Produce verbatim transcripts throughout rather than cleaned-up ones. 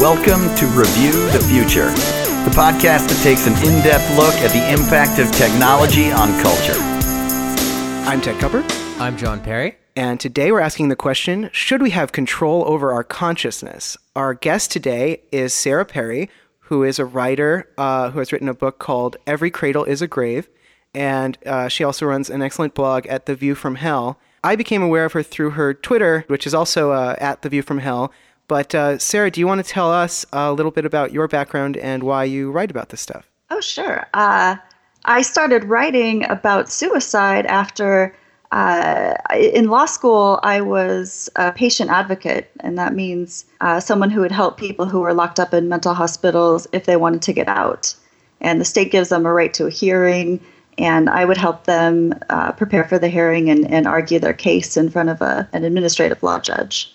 Welcome to Review the Future, the podcast that takes an in-depth look at the impact of technology on culture. I'm Ted Cooper. I'm John Perry. And today we're asking the question, should we have control over our consciousness? Our guest today is Sarah Perry, who is a writer uh, who has written a book called Every Cradle is a Grave, and uh, she also runs an excellent blog at The View From Hell. I became aware of her through her Twitter, which is also uh, at The View From Hell. But uh, Sarah, do you want to tell us a little bit about your background and why you write about this stuff? Oh, sure. Uh, I started writing about suicide after, uh, in law school, I was a patient advocate. And that means uh, someone who would help people who were locked up in mental hospitals if they wanted to get out. And the state gives them a right to a hearing. And I would help them uh, prepare for the hearing and, and argue their case in front of a, an administrative law judge.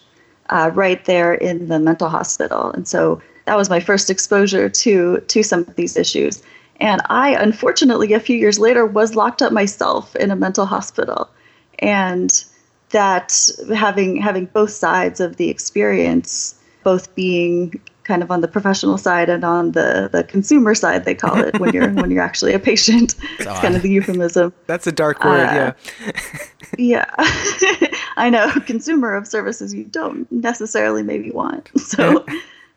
Uh, right there in the mental hospital. And so that was my first exposure to to some of these issues. And I, unfortunately, a few years later, was locked up myself in a mental hospital. And that having having both sides of the experience, both being kind of on the professional side and on the, the consumer side, they call it, when you're when you're actually a patient. It's odd. Kind of the euphemism. That's a dark word, uh, yeah. yeah. I know, consumer of services you don't necessarily maybe want. So,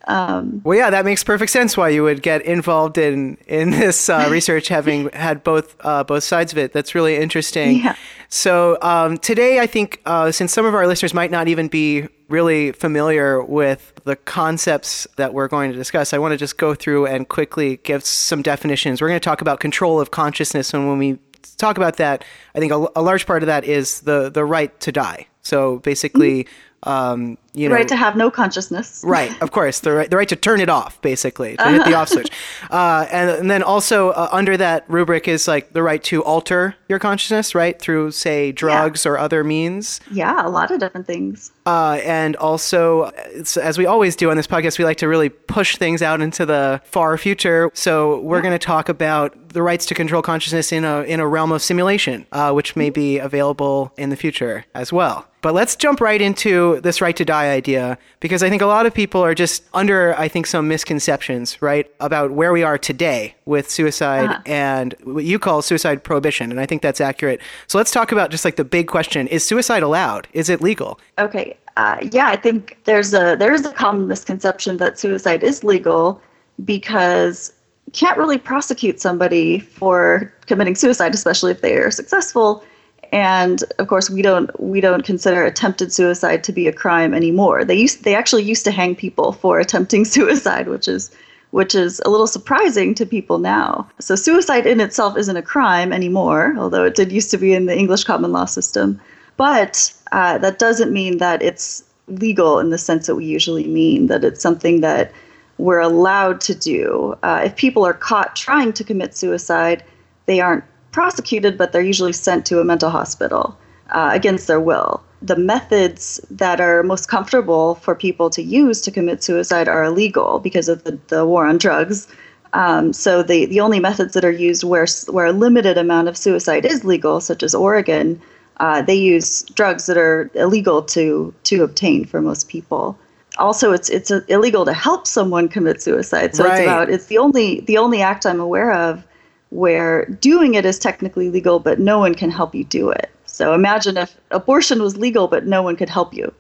um, well, yeah, that makes perfect sense why you would get involved in in this uh, research, having had both uh, both sides of it. That's really interesting. Yeah. So um, today, I think uh, since some of our listeners might not even be really familiar with the concepts that we're going to discuss, I want to just go through and quickly give some definitions. We're going to talk about control of consciousness, and when we talk about that, I think a, a large part of that is the the right to die. So basically, um, you know, the right to have no consciousness. Right, of course, the right the right to turn it off, basically, to uh-huh. hit the off switch. Uh, and, and then also uh, under that rubric is like the right to alter your consciousness, right, through say drugs yeah. or other means. Yeah, a lot of different things. Uh, and also, it's, as we always do on this podcast, we like to really push things out into the far future. So we're yeah. going to talk about the rights to control consciousness in a in a realm of simulation, uh, which may be available in the future as well. But let's jump right into this right to die idea, because I think a lot of people are just under, I think, some misconceptions, right, about where we are today with suicide uh-huh. and what you call suicide prohibition. And I think that's accurate. So let's talk about just like the big question. Is suicide allowed? Is it legal? Okay. Uh, yeah, I think there's a there's a common misconception that suicide is legal because you can't really prosecute somebody for committing suicide, especially if they are successful. And of course, we don't we don't consider attempted suicide to be a crime anymore. They used they actually used to hang people for attempting suicide, which is which is a little surprising to people now. So suicide in itself isn't a crime anymore, although it did used to be in the English common law system. But uh, that doesn't mean that it's legal in the sense that we usually mean, that it's something that we're allowed to do. Uh, if people are caught trying to commit suicide, they aren't prosecuted, but they're usually sent to a mental hospital uh, against their will. The methods that are most comfortable for people to use to commit suicide are illegal because of the, the war on drugs. Um, so the, the only methods that are used where, where a limited amount of suicide is legal, such as Oregon, uh, they use drugs that are illegal to to obtain for most people. Also, it's it's illegal to help someone commit suicide. So right. it's about it's the only the only act I'm aware of where doing it is technically legal, but no one can help you do it. So imagine if abortion was legal, but no one could help you.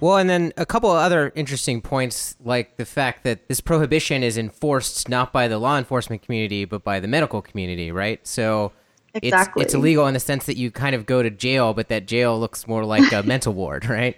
Well, and then a couple of other interesting points, like the fact that this prohibition is enforced not by the law enforcement community, but by the medical community, right? So exactly. it's, it's illegal in the sense that you kind of go to jail, but that jail looks more like a mental ward, right?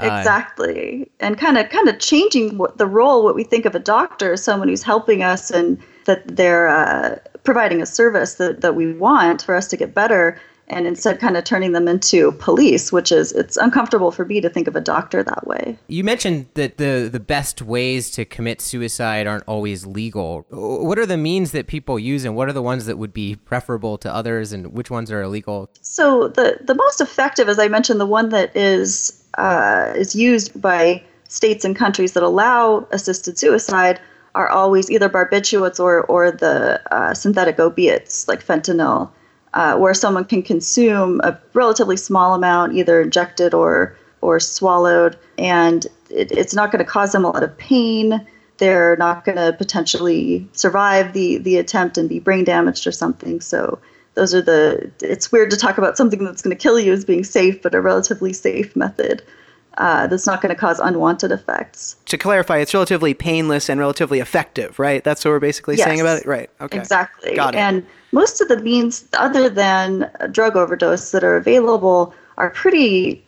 Exactly. Uh, and kind of kind of changing what the role, what we think of a doctor as someone who's helping us and that they're uh, providing a service that, that we want for us to get better, and instead kind of turning them into police, which is, it's uncomfortable for me to think of a doctor that way. You mentioned that the, the best ways to commit suicide aren't always legal. What are the means that people use, and what are the ones that would be preferable to others, and which ones are illegal? So the, the most effective, as I mentioned, the one that is uh, is used by states and countries that allow assisted suicide are always either barbiturates or or the uh, synthetic opiates like fentanyl, uh, where someone can consume a relatively small amount, either injected or or swallowed, and it, it's not going to cause them a lot of pain. they're not going to potentially survive the the attempt and be brain damaged or something. So those are the, it's weird to talk about something that's going to kill you as being safe, but a relatively safe method uh, that's not going to cause unwanted effects. To clarify, it's relatively painless and relatively effective, right? That's what we're basically yes. saying about it? Right. Okay. Exactly. Got it. And most of the means other than drug overdose that are available are pretty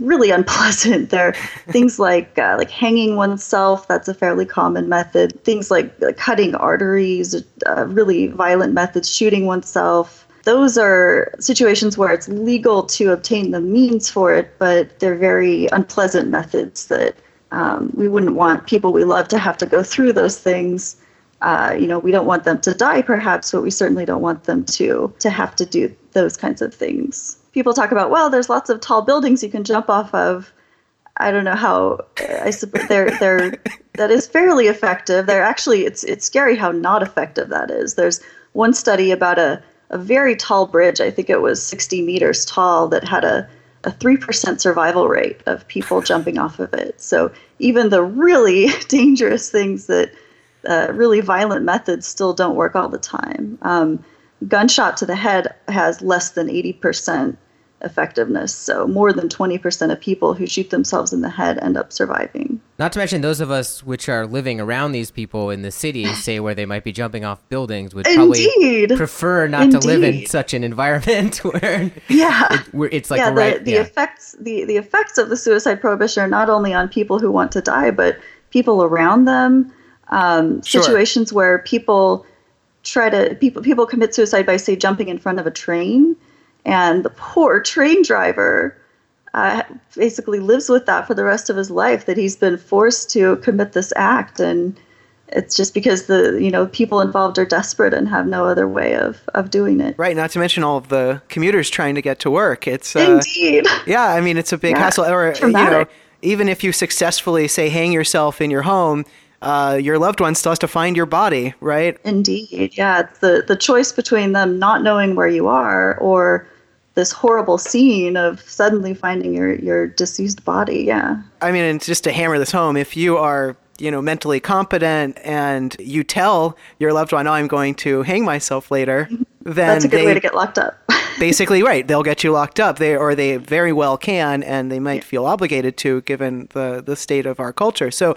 really unpleasant. There are things like uh, like hanging oneself. That's a fairly common method. Things like, like cutting arteries, uh, really violent methods, shooting oneself. Those are situations where it's legal to obtain the means for it, but they're very unpleasant methods that um, we wouldn't want people we love to have to go through those things. Uh, you know, we don't want them to die, perhaps, but we certainly don't want them to to have to do those kinds of things. People talk about, well, there's lots of tall buildings you can jump off of. I don't know how. I suppose they're they're that is fairly effective. They're actually it's it's scary how not effective that is. There's one study about a a very tall bridge. I think it was sixty meters tall that had a a three percent survival rate of people jumping off of it. So even the really dangerous things that uh, really violent methods still don't work all the time. Um, Gunshot to the head has less than eighty percent effectiveness, so more than twenty percent of people who shoot themselves in the head end up surviving. Not to mention those of us which are living around these people in the city, say where they might be jumping off buildings, would probably Indeed. prefer not Indeed. to live in such an environment where, yeah. it, where it's like yeah, the, right, the yeah. effects the, the effects of the suicide prohibition are not only on people who want to die, but people around them, um, sure. situations where people... Try to people people commit suicide by, say, jumping in front of a train, and the poor train driver uh, basically lives with that for the rest of his life, that he's been forced to commit this act, and it's just because the you know people involved are desperate and have no other way of, of doing it. Right, not to mention all of the commuters trying to get to work. It's uh, indeed, yeah. I mean, it's a big yeah. hassle. Or Traumatic. you know, even if you successfully say hang yourself in your home. Uh, your loved one still has to find your body, right? Indeed, yeah. It's the, the choice between them not knowing where you are or this horrible scene of suddenly finding your, your deceased body, yeah. I mean, and just to hammer this home, if you are, you know, mentally competent and you tell your loved one, oh, I'm going to hang myself later, then That's a good they, way to get locked up. Basically, right. They'll get you locked up, they or they very well can, and they might feel obligated to, given the, the state of our culture. So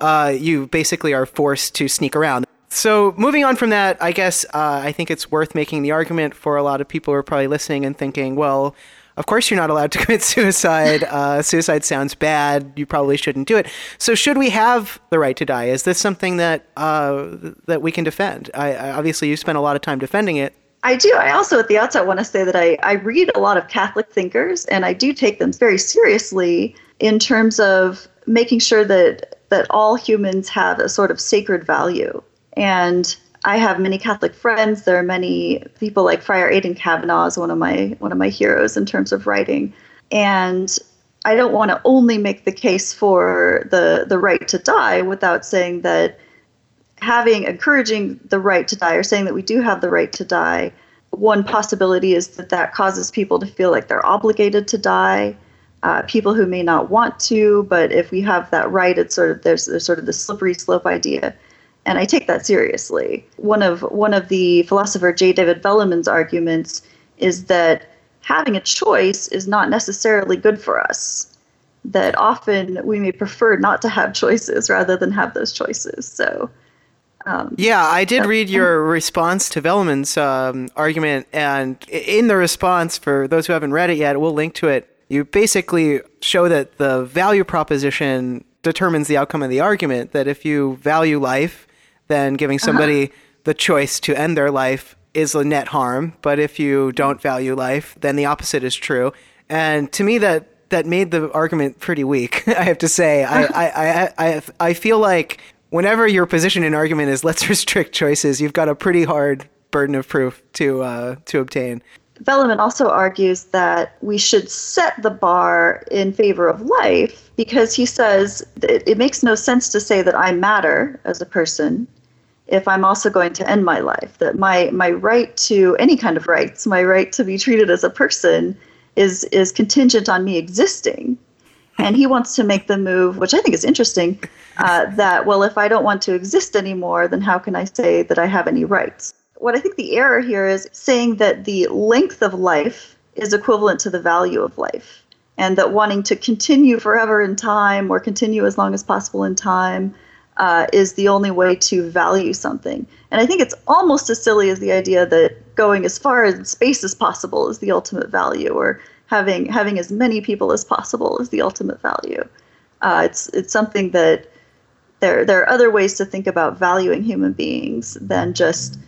uh, you basically are forced to sneak around. So moving on from that, I guess uh, I think it's worth making the argument for a lot of people who are probably listening and thinking, well, of course you're not allowed to commit suicide. Uh, suicide sounds bad. You probably shouldn't do it. So should we have the right to die? Is this something that uh, that we can defend? I, I, obviously, you spent a lot of time defending it. I do. I also at the outset want to say that I, I read a lot of Catholic thinkers, and I do take them very seriously in terms of making sure that that all humans have a sort of sacred value. And I have many Catholic friends. There are many people like Friar Aidan Kavanaugh is one of my one of my heroes in terms of writing. And I don't want to only make the case for the the right to die without saying that having, encouraging the right to die or saying that we do have the right to die, one possibility is that that causes people to feel like they're obligated to die, uh, people who may not want to, but if we have that right, it's sort of, there's, there's sort of the slippery slope idea. And I take that seriously. One of, one of the philosopher J. David Velleman's arguments is that having a choice is not necessarily good for us, that often we may prefer not to have choices rather than have those choices. So Um, yeah, I did read your response to Velleman's um, argument, and in the response, for those who haven't read it yet, we'll link to it, you basically show that the value proposition determines the outcome of the argument, that if you value life, then giving somebody uh-huh. the choice to end their life is a net harm, but if you don't value life, then the opposite is true. And to me, that that made the argument pretty weak, I have to say. I, I, I, I, I feel like whenever your position in argument is let's restrict choices, you've got a pretty hard burden of proof to uh, to obtain. Velleman also argues that we should set the bar in favor of life because he says that it makes no sense to say that I matter as a person if I'm also going to end my life, that my, my right to any kind of rights, my right to be treated as a person is is contingent on me existing. And he wants to make the move, which I think is interesting, uh, that, well, if I don't want to exist anymore, then how can I say that I have any rights? What I think the error here is saying that the length of life is equivalent to the value of life, and that wanting to continue forever in time or continue as long as possible in time uh, is the only way to value something. And I think it's almost as silly as the idea that going as far in space as possible is the ultimate value, or having having as many people as possible is the ultimate value. Uh, it's it's something that there there are other ways to think about valuing human beings than just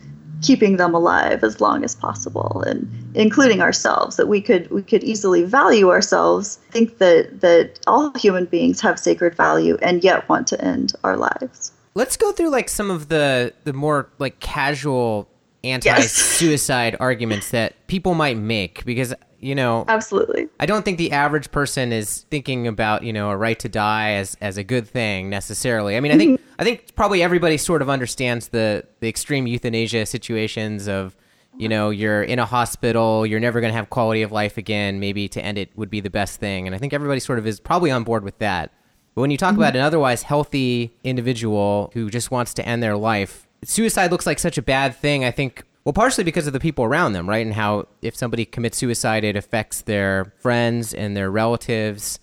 keeping them alive as long as possible, and including ourselves, that we could we could easily value ourselves, think that that all human beings have sacred value, and yet want to end our lives. Let's go through like some of the the more like casual anti-suicide yes. arguments that people might make, because, you know, absolutely, I don't think the average person is thinking about, you know, a right to die as, as a good thing necessarily. I mean, I think, I think probably everybody sort of understands the, the extreme euthanasia situations of, you know, you're in a hospital, you're never going to have quality of life again, maybe to end it would be the best thing. And I think everybody sort of is probably on board with that. But when you talk mm-hmm. about an otherwise healthy individual who just wants to end their life, suicide looks like such a bad thing, I think. Well, partially because of the people around them, right? And how if somebody commits suicide, it affects their friends and their relatives.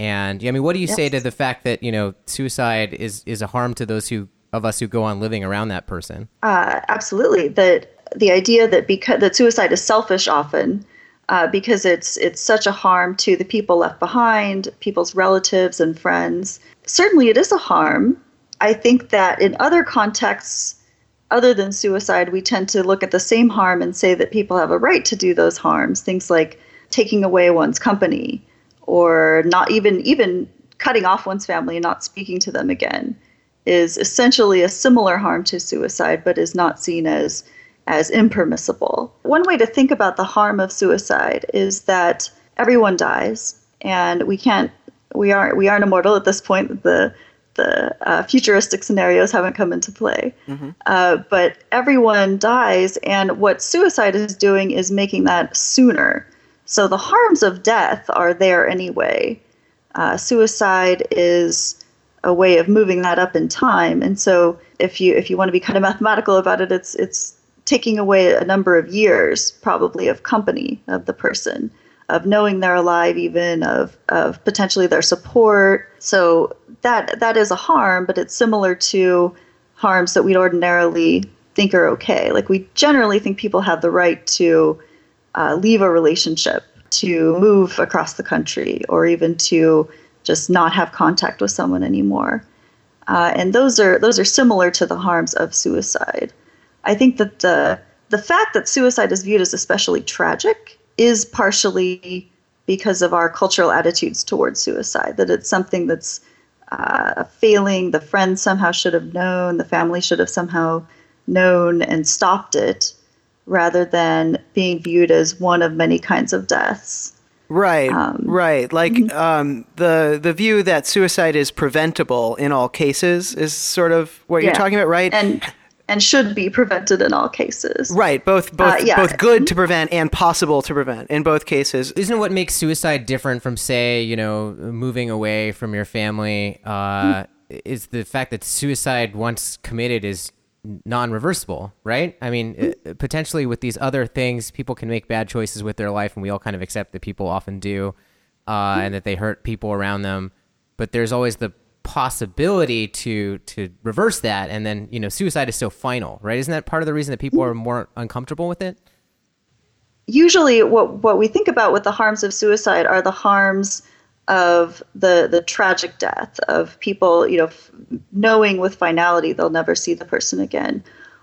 And, I mean, what do you yes. say to the fact that, you know, suicide is, is a harm to those who of us who go on living around that person? Uh, absolutely. That the idea that because that suicide is selfish often uh, because it's it's such a harm to the people left behind, people's relatives and friends. Certainly it is a harm. I think that in other contexts, other than suicide, we tend to look at the same harm and say that people have a right to do those harms. Things like taking away one's company, or not even even cutting off one's family and not speaking to them again is essentially a similar harm to suicide, but is not seen as, as impermissible. One way to think about the harm of suicide is that everyone dies, and we can't we aren't we aren't immortal at this point. The The uh, futuristic scenarios haven't come into play. Mm-hmm. Uh, but everyone dies, and what suicide is doing is making that sooner. So the harms of death are there anyway. Uh, suicide is a way of moving that up in time. And so if you if you want to be kind of mathematical about it, it's it's taking away a number of years, probably, of company of the person, of knowing they're alive, even of of potentially their support. So that that is a harm, but it's similar to harms that we'd ordinarily think are okay. Like, we generally think people have the right to uh, leave a relationship, to move across the country, or even to just not have contact with someone anymore. Uh, and those are those are similar to the harms of suicide. I think that the the fact that suicide is viewed as especially tragic is partially because of our cultural attitudes towards suicide, that it's something that's uh, failing, the friend somehow should have known, the family should have somehow known and stopped it, rather than being viewed as one of many kinds of deaths. Right, um, right. Like um, the the view that suicide is preventable in all cases is sort of what yeah. you're talking about, right? And And should be prevented in all cases. Right, both both uh, yeah. both good to prevent and possible to prevent in both cases. Isn't what makes suicide different from, say, you know, moving away from your family uh, mm-hmm. is the fact that suicide once committed is non-reversible, right? I mean, mm-hmm. it, potentially with these other things, people can make bad choices with their life, and we all kind of accept that people often do, uh, mm-hmm. and that they hurt people around them. But there's always the possibility to to reverse that, and then, you know, suicide is so final, right? Isn't that part of the reason that people are more uncomfortable with it? Usually what what we think about with the harms of suicide are the harms of the the tragic death of people, you know, f- knowing with finality they'll never see the person again.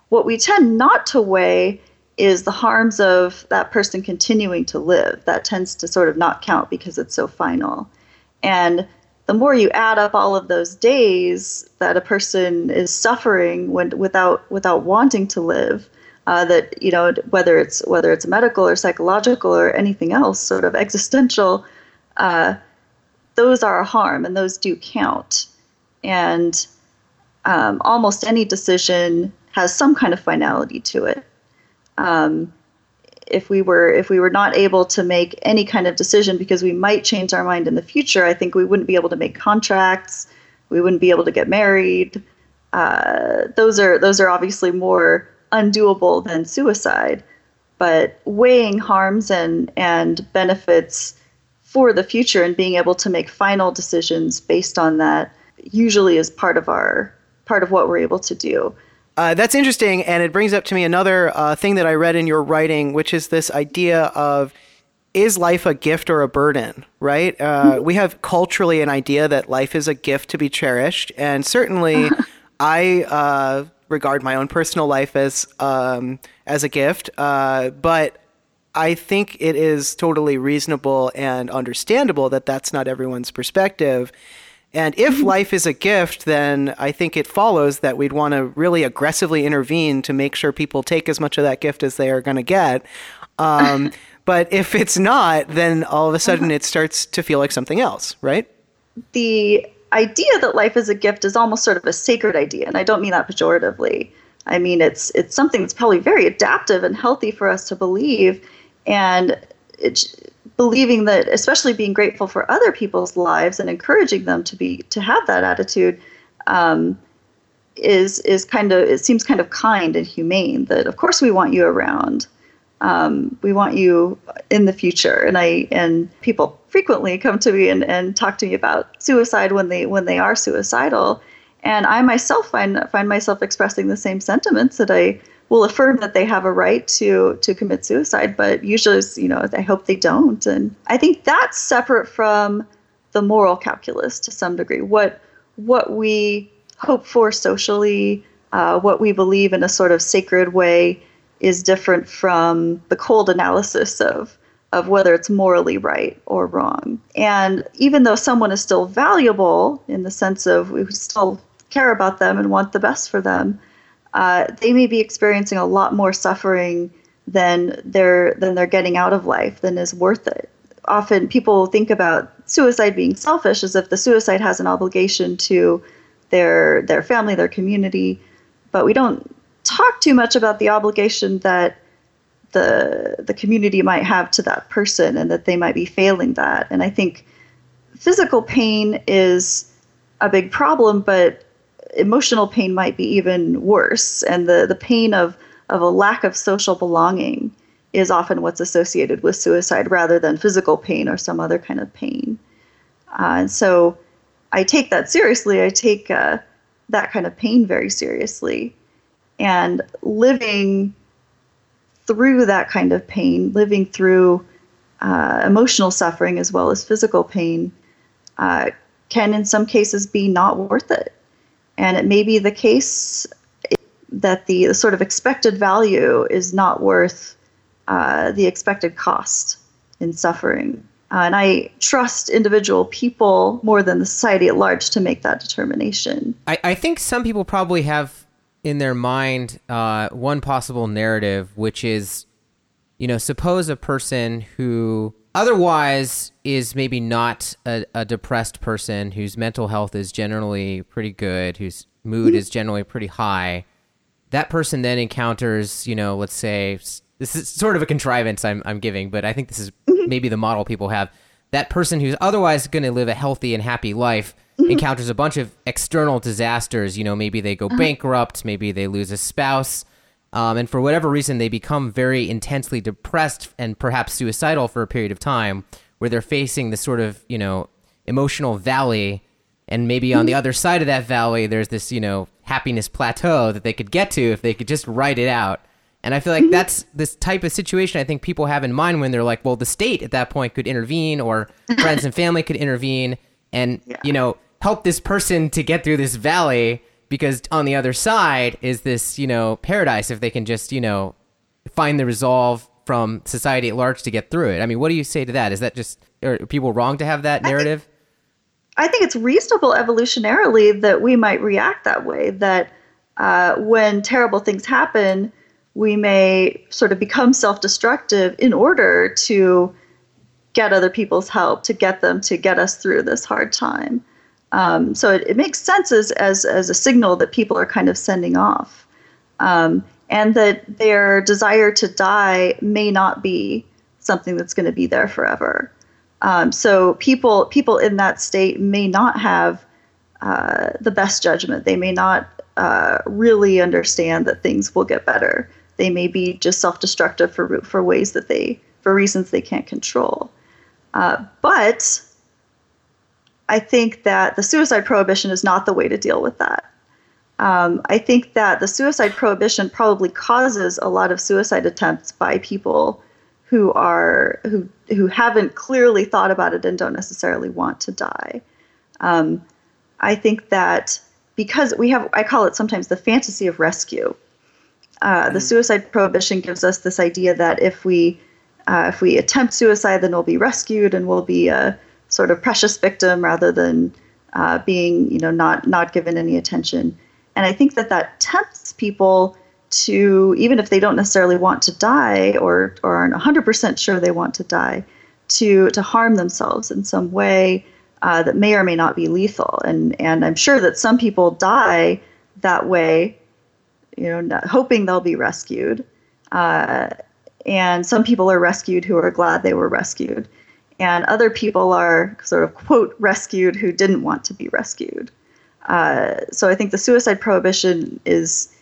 What we tend not to weigh is the harms of that person continuing to live. That tends to sort of not count because it's so final. And the more you add up all of those days that a person is suffering when without without wanting to live, uh, that, you know, whether it's whether it's medical or psychological or anything else, sort of existential, uh, those are a harm, and those do count. And um, almost any decision has some kind of finality to it. Um, if we were if we were not able to make any kind of decision because we might change our mind in the future, I think we wouldn't be able to make contracts. We wouldn't be able to get married. Uh, those are those are obviously more undoable than suicide. But weighing harms and and benefits for the future and being able to make final decisions based on that usually is part of our part of what we're able to do. Uh, that's interesting, and it brings up to me another uh, thing that I read in your writing, which is this idea of, is life a gift or a burden, right? Uh, we have culturally an idea that life is a gift to be cherished, and certainly I uh, regard my own personal life as um, as a gift, uh, but I think it is totally reasonable and understandable that that's not everyone's perspective. And if life is a gift, then I think it follows that we'd want to really aggressively intervene to make sure people take as much of that gift as they are going to get. Um, but if it's not, then all of a sudden it starts to feel like something else, right? The idea that life is a gift is almost sort of a sacred idea, and I don't mean that pejoratively. I mean, it's it's something that's probably very adaptive and healthy for us to believe, and it's believing that, especially being grateful for other people's lives and encouraging them to be to have that attitude, um, is is kind of it seems kind of kind and humane. That of course we want you around, um, we want you in the future. And I and people frequently come to me and, and talk to me about suicide when they when they are suicidal, and I myself find find myself expressing the same sentiments that I will affirm that they have a right to to commit suicide, but usually, you know, I hope they don't. And I think that's separate from the moral calculus to some degree. What what we hope for socially, uh, what we believe in a sort of sacred way, is different from the cold analysis of of whether it's morally right or wrong. And even though someone is still valuable in the sense of we still care about them and want the best for them, Uh, they may be experiencing a lot more suffering than they're than they're getting out of life than is worth it. Often people think about suicide being selfish as if the suicide has an obligation to their their family, their community, but we don't talk too much about the obligation that the the community might have to that person and that they might be failing that. And I think physical pain is a big problem, but emotional pain might be even worse, and the, the pain of, of a lack of social belonging is often what's associated with suicide rather than physical pain or some other kind of pain. Uh, and so I take that seriously. I take uh, that kind of pain very seriously. And living through that kind of pain, living through uh, emotional suffering as well as physical pain, uh, can in some cases be not worth it. And it may be the case that the, the sort of expected value is not worth uh, the expected cost in suffering. Uh, and I trust individual people more than the society at large to make that determination. I, I think some people probably have in their mind uh, one possible narrative, which is, you know, suppose a person who otherwise is maybe not a, a depressed person whose mental health is generally pretty good, whose mood is generally pretty high. That person then encounters, you know, let's say, this is sort of a contrivance I'm, I'm giving, but I think this is maybe the model people have. That person who's otherwise going to live a healthy and happy life encounters a bunch of external disasters. You know, maybe they go bankrupt, maybe they lose a spouse. Um, and for whatever reason, they become very intensely depressed and perhaps suicidal for a period of time where they're facing this sort of, you know, emotional valley. And maybe on the other side of that valley, there's this, you know, happiness plateau that they could get to if they could just write it out. And I feel like that's this type of situation I think people have in mind when they're like, well, the state at that point could intervene, or friends and family could intervene and, yeah. you know, help this person to get through this valley. Because on the other side is this, you know, paradise if they can just, you know, find the resolve from society at large to get through it. I mean, what do you say to that? Is that just, are people wrong to have that narrative? I think, I think it's reasonable evolutionarily that we might react that way, that uh, when terrible things happen, we may sort of become self-destructive in order to get other people's help, to get them to get us through this hard time. Um, so it, it makes sense as, as as a signal that people are kind of sending off. Um, and that their desire to die may not be something that's going to be there forever. Um, so people people in that state may not have uh, the best judgment. They may not uh, really understand that things will get better. They may be just self-destructive for for ways that they for reasons they can't control. Uh, but I think that the suicide prohibition is not the way to deal with that. Um, I think that the suicide prohibition probably causes a lot of suicide attempts by people who are who who haven't clearly thought about it and don't necessarily want to die. Um, I think that because we have, I call it sometimes the fantasy of rescue. Uh, mm-hmm. The suicide prohibition gives us this idea that if we uh, if we attempt suicide, then we'll be rescued and we'll be a sort of precious victim rather than uh, being, you know, not not given any attention. And I think that that tempts people to, even if they don't necessarily want to die or, or aren't one hundred percent sure they want to die, to to harm themselves in some way uh, that may or may not be lethal. And and I'm sure that some people die that way, you know, not, hoping they'll be rescued. Uh, and some people are rescued who are glad they were rescued. And other people are sort of, quote, rescued who didn't want to be rescued. Uh, so I think the suicide prohibition is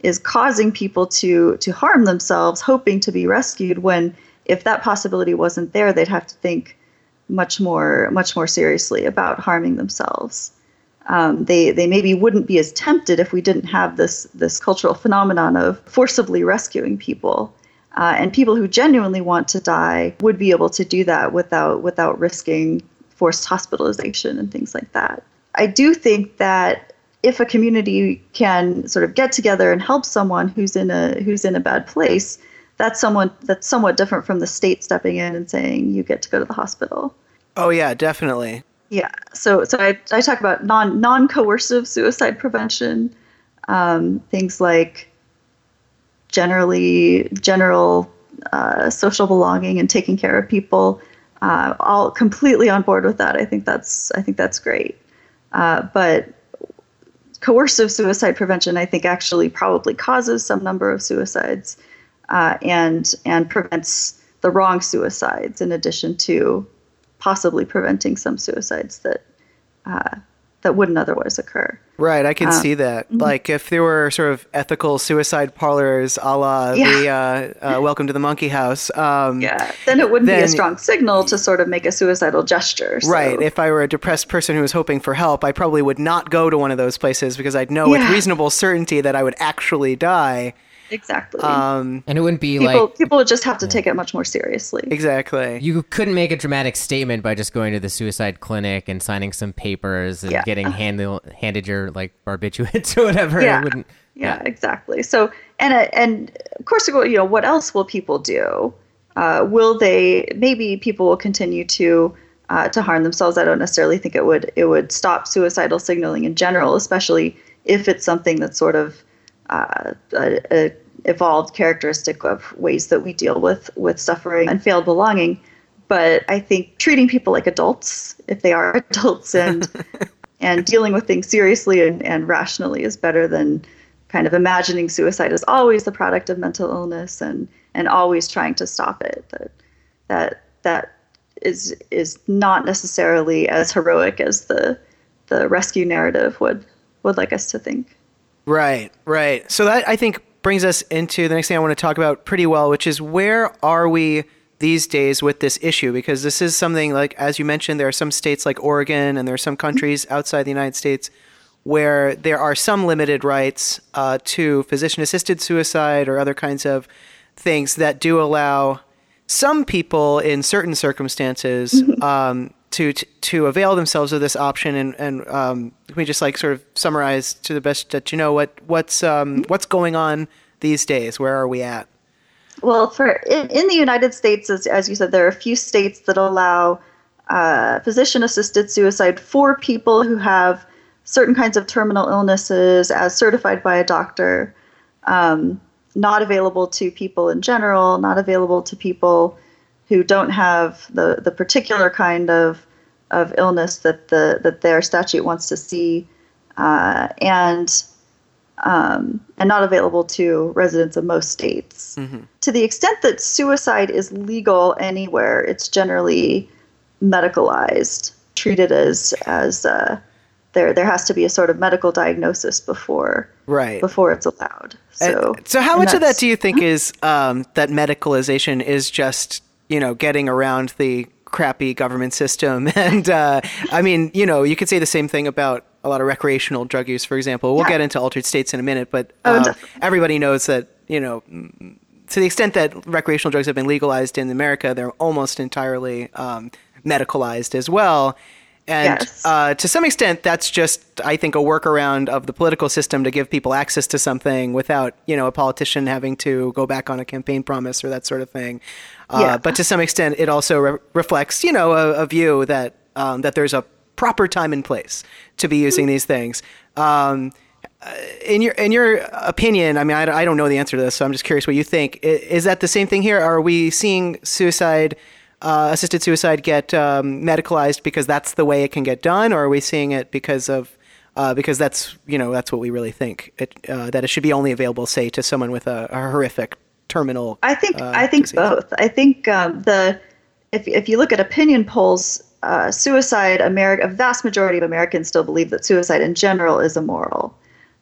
is causing people to to harm themselves, hoping to be rescued. When if that possibility wasn't there, they'd have to think much more much more seriously about harming themselves. Um, they they maybe wouldn't be as tempted if we didn't have this this cultural phenomenon of forcibly rescuing people. Uh, and people who genuinely want to die would be able to do that without without risking forced hospitalization and things like that. I do think that if a community can sort of get together and help someone who's in a who's in a bad place, that's someone that's somewhat different from the state stepping in and saying you get to go to the hospital. Oh yeah, definitely. Yeah. So so I I talk about non non coercive suicide prevention, um, things like generally general uh, social belonging and taking care of people. Uh, all completely on board with that. I think that's I think that's great. Uh, but coercive suicide prevention, I think, actually probably causes some number of suicides uh, and and prevents the wrong suicides, in addition to possibly preventing some suicides that uh, that wouldn't otherwise occur. Right, I can um, see that. Mm-hmm. Like if there were sort of ethical suicide parlors, a la yeah. the uh, uh, Welcome to the Monkey House. Um, yeah, then it wouldn't then, be a strong signal to sort of make a suicidal gesture. So. Right. If I were a depressed person who was hoping for help, I probably would not go to one of those places because I'd know yeah. with reasonable certainty that I would actually die. Exactly. Um, and it wouldn't be people, like... People would just have to yeah. take it much more seriously. Exactly. You couldn't make a dramatic statement by just going to the suicide clinic and signing some papers and yeah. getting handle, handed your, like, barbiturates or whatever. Yeah, it wouldn't, yeah, yeah. exactly. So, and, and of course, you know, what else will people do? Uh, will they... Maybe people will continue to uh, to harm themselves. I don't necessarily think it would it would stop suicidal signaling in general, especially if it's something that's sort of... Uh, a, a evolved characteristic of ways that we deal with with suffering and failed belonging. But I think treating people like adults, if they are adults, and and dealing with things seriously and, and rationally is better than kind of imagining suicide is always the product of mental illness and and always trying to stop it. That that that is is not necessarily as heroic as the the rescue narrative would would like us to think. Right, right. So that, I think, brings us into the next thing I want to talk about pretty well, which is where are we these days with this issue? Because this is something, like, as you mentioned, there are some states like Oregon and there are some countries outside the United States where there are some limited rights uh, to physician-assisted suicide or other kinds of things that do allow some people in certain circumstances um, to, to to avail themselves of this option. And, and um, can we just like sort of summarize to the best that you know what what's um, what's going on these days? Where are we at? Well, for in, in the United States, as, as you said, there are a few states that allow uh, physician-assisted suicide for people who have certain kinds of terminal illnesses as certified by a doctor, um, not available to people in general, not available to people who don't have the, the particular kind of of illness that the that their statute wants to see, uh, and um, and not available to residents of most states. Mm-hmm. To the extent that suicide is legal anywhere, it's generally medicalized, treated as as uh, there there has to be a sort of medical diagnosis before right. before it's allowed. So, and, so how much of that do you think is um, that medicalization is just, you know, getting around the crappy government system? And uh, I mean, you know, you could say the same thing about a lot of recreational drug use, for example. We'll yeah. get into altered states in a minute, but um, oh, everybody knows that, you know, to the extent that recreational drugs have been legalized in America, they're almost entirely um, medicalized as well. And yes. uh, to some extent, that's just, I think, a workaround of the political system to give people access to something without, you know, a politician having to go back on a campaign promise or that sort of thing. Uh, yeah. But to some extent, it also re- reflects, you know, a, a view that um, that there's a proper time and place to be using these things. Um, in your in your opinion, I mean, I, I don't know the answer to this, so I'm just curious what you think. Is, is that the same thing here? Are we seeing suicide, uh, assisted suicide get um, medicalized because that's the way it can get done, or are we seeing it because of uh, because that's, you know, that's what we really think, it, uh, that it should be only available, say, to someone with a, a horrific terminal? I think uh, I think disease. both. I think um, the if if you look at opinion polls. Uh, suicide, America, a vast majority of Americans still believe that suicide in general is immoral.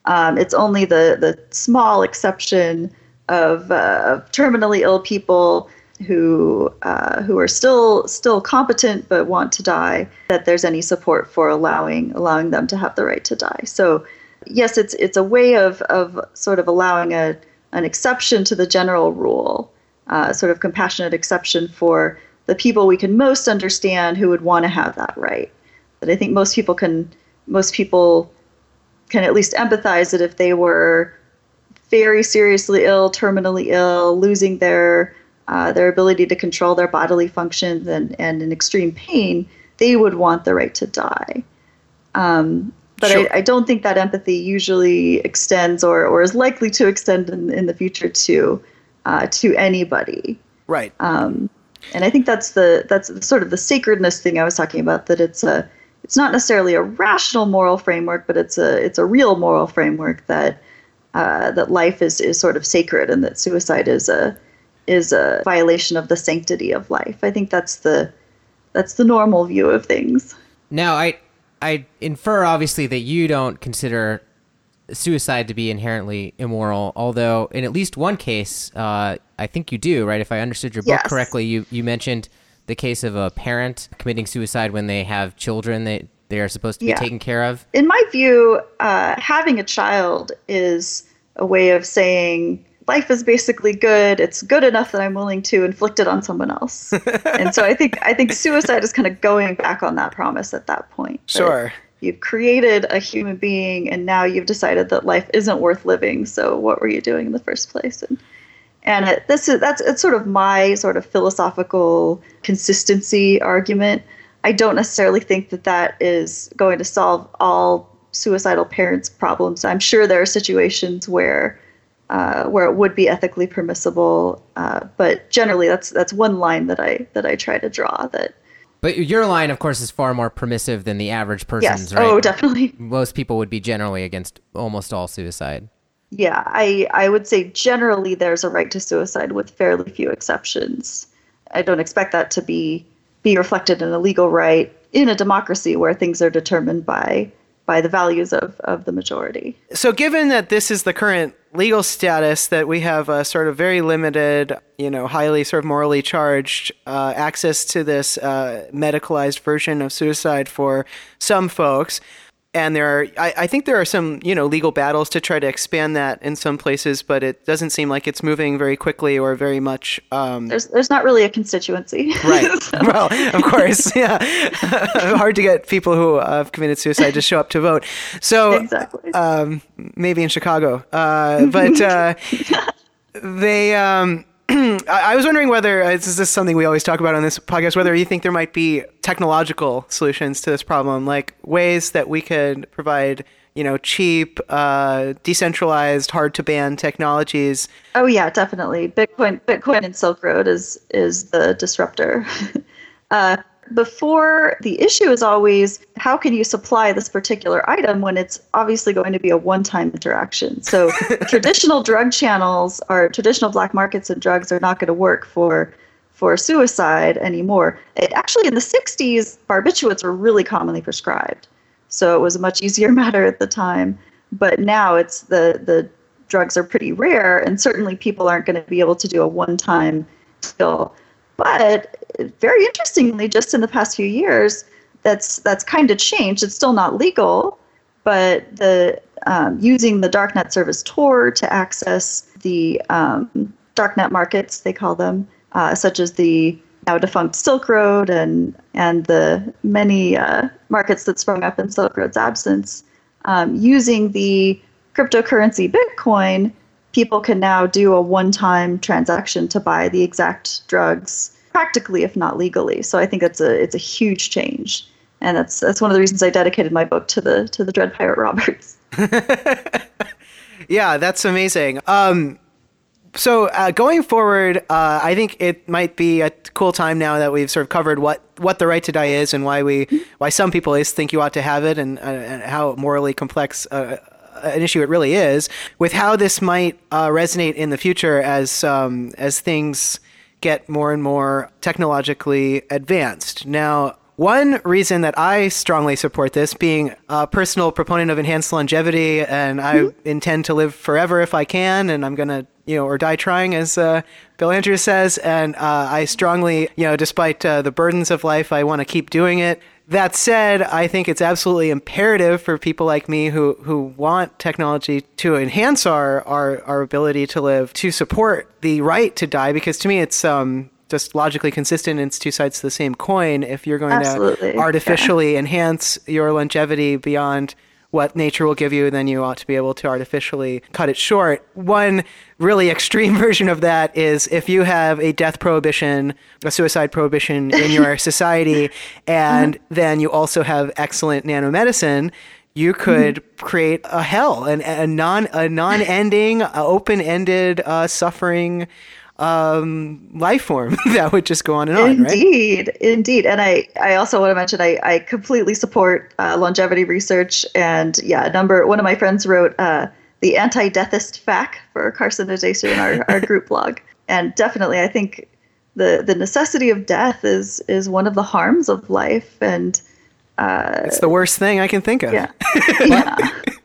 Um, it's only the, the small exception of, uh, of terminally ill people who uh, who are still still competent but want to die that there's any support for allowing allowing them to have the right to die. So yes, it's it's a way of of sort of allowing a an exception to the general rule, uh, sort of compassionate exception for the people we can most understand who would want to have that right. But I think most people can, most people can at least empathize that if they were very seriously ill, terminally ill, losing their uh, their ability to control their bodily functions and, and in extreme pain, they would want the right to die. Um, but sure. I, I don't think that empathy usually extends or, or is likely to extend in, in the future to uh, to anybody. Right. Um, And I think that's the that's sort of the sacredness thing I was talking about, that it's a it's not necessarily a rational moral framework, but it's a it's a real moral framework that uh, that life is, is sort of sacred, and that suicide is a is a violation of the sanctity of life. I think that's the that's the normal view of things. Now, I I infer obviously that you don't consider suicide to be inherently immoral, although in at least one case, uh, I think you do, right? If I understood your book yes. correctly, you, you mentioned the case of a parent committing suicide when they have children that they, they are supposed to yeah. be taken care of. In my view, uh, having a child is a way of saying life is basically good. It's good enough that I'm willing to inflict it on someone else. And so I think I think suicide is kind of going back on that promise at that point. Sure. You've created a human being, and now you've decided that life isn't worth living. So what were you doing in the first place? And and it, this is that's it's sort of my sort of philosophical consistency argument. I don't necessarily think that that is going to solve all suicidal parents' problems. I'm sure there are situations where uh, where it would be ethically permissible, uh, but generally that's that's one line that I that I try to draw that. But your line, of course, is far more permissive than the average person's, yes. right? Oh, definitely. Most people would be generally against almost all suicide. Yeah, I, I would say generally there's a right to suicide with fairly few exceptions. I don't expect that to be, be reflected in a legal right in a democracy where things are determined by by the values of, of the majority. So given that this is the current legal status, that we have a sort of very limited, you know, highly sort of morally charged uh, access to this uh, medicalized version of suicide for some folks. And there are, I, I think there are some, you know, legal battles to try to expand that in some places, but it doesn't seem like it's moving very quickly or very much. Um, there's, there's not really a constituency. Right. So. Well, of course. Yeah. Hard to get people who have committed suicide to show up to vote. So exactly. um, maybe in Chicago, uh, but uh, they, um, I was wondering whether, is this something we always talk about on this podcast, whether you think there might be technological solutions to this problem, like ways that we could provide, you know, cheap, uh, decentralized, hard to ban technologies. Oh yeah, definitely. Bitcoin, Bitcoin and Silk Road is, is the disruptor. uh, Before, the issue is always, how can you supply this particular item when it's obviously going to be a one-time interaction? So traditional drug channels or traditional black markets and drugs are not going to work for for suicide anymore. It, actually, in the sixties, barbiturates were really commonly prescribed. So it was a much easier matter at the time. But now it's the, the drugs are pretty rare, and certainly people aren't going to be able to do a one-time deal. But very interestingly, just in the past few years, that's that's kind of changed. It's still not legal, but the um, using the darknet service Tor to access the um, darknet markets, they call them, uh, such as the now defunct Silk Road and and the many uh, markets that sprung up in Silk Road's absence, um, using the cryptocurrency Bitcoin, people can now do a one-time transaction to buy the exact drugs, practically, if not legally. So I think that's a it's a huge change, and that's that's one of the reasons I dedicated my book to the to the Dread Pirate Roberts. Yeah, that's amazing. Um, so uh, going forward, uh, I think it might be a cool time now that we've sort of covered what, what the right to die is and why we mm-hmm. why some people is think you ought to have it, and, uh, and how morally complex. Uh, an issue it really is, with how this might uh, resonate in the future as um, as things get more and more technologically advanced. Now, one reason that I strongly support this, being a personal proponent of enhanced longevity, and I mm-hmm. intend to live forever if I can, and I'm going to, you know, or die trying, as uh, Bill Andrews says, and uh, I strongly, you know, despite uh, the burdens of life, I want to keep doing it. That said, I think it's absolutely imperative for people like me who, who want technology to enhance our, our, our ability to live, to support the right to die, because to me it's um, just logically consistent. It's two sides to the same coin. If you're going absolutely. to artificially yeah. enhance your longevity beyond what nature will give you, then you ought to be able to artificially cut it short. One really extreme version of that is if you have a death prohibition, a suicide prohibition in your society, and mm-hmm. then you also have excellent nanomedicine, you could mm-hmm. create a hell, an, a non, a non-ending, open-ended, uh, suffering um, life form that would just go on and on, indeed, right? Indeed, indeed. And I, I also want to mention, I, I completely support uh, longevity research. And yeah, a number, one of my friends wrote uh, the anti-deathist F A Q for Carcinization, our, our group blog. And definitely, I think the, the necessity of death is, is one of the harms of life. And uh, it's the worst thing I can think of. Yeah. yeah.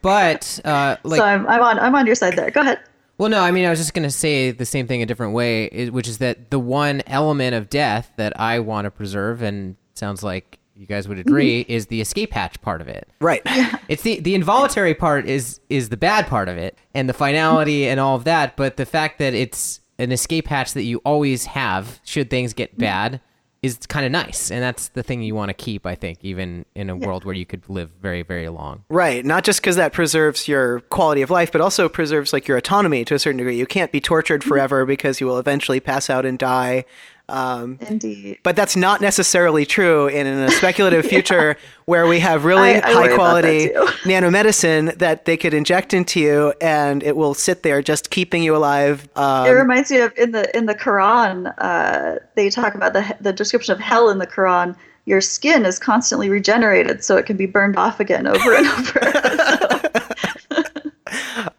But, uh, like, so I'm, I'm on, I'm on your side there. Go ahead. Well, no, I mean, I was just going to say the same thing a different way, which is that the one element of death that I want to preserve, and sounds like you guys would agree, mm-hmm. is the escape hatch part of it. Right. Yeah. It's the, the involuntary part is is the bad part of it, and the finality and all of that, but the fact that it's an escape hatch that you always have should things get bad is kind of nice, and that's the thing you want to keep, I think, even in a yeah. world where you could live very, very long. Right. Not just because that preserves your quality of life, but also preserves like your autonomy to a certain degree. You can't be tortured forever because you will eventually pass out and die. Um, Indeed. But that's not necessarily true in a speculative yeah. future where we have really I, I high quality that nanomedicine that they could inject into you and it will sit there just keeping you alive. Um, it reminds me of in the in the Quran, uh, they talk about the the description of hell in the Quran. Your skin is constantly regenerated so it can be burned off again over and over.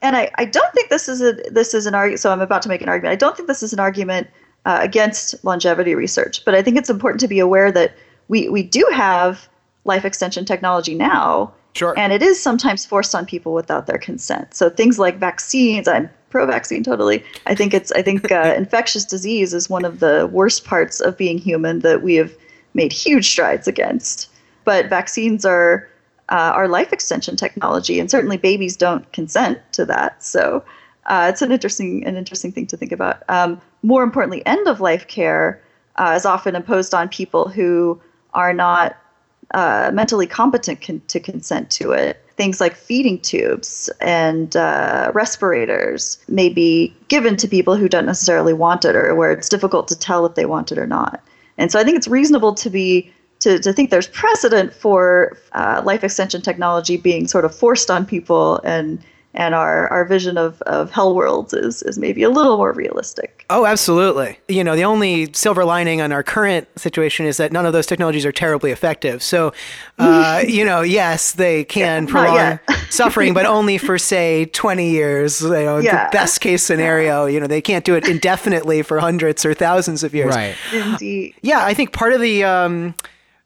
And I, I don't think this is a this is an argument. So I'm about to make an argument. I don't think this is an argument Uh, against longevity research. But I think it's important to be aware that we, we do have life extension technology now. Sure. And it is sometimes forced on people without their consent. So things like vaccines, I'm pro-vaccine totally. I think it's I think uh, infectious disease is one of the worst parts of being human that we have made huge strides against. But vaccines are uh, are life extension technology, and certainly babies don't consent to that. So uh, it's an interesting an interesting thing to think about. Um, More importantly, end-of-life care uh, is often imposed on people who are not uh, mentally competent con- to consent to it. Things like feeding tubes and uh, respirators may be given to people who don't necessarily want it, or where it's difficult to tell if they want it or not. And so I think it's reasonable to be to, to think there's precedent for uh, life extension technology being sort of forced on people and and our, our vision of, of hell worlds is, is maybe a little more realistic. Oh, absolutely. You know, the only silver lining on our current situation is that none of those technologies are terribly effective. So, uh, you know, yes, they can yeah, prolong suffering, but only for, say, twenty years, you know, yeah. the best case scenario. You know, they can't do it indefinitely for hundreds or thousands of years. Right. Indeed. Yeah, I think part of the... Um,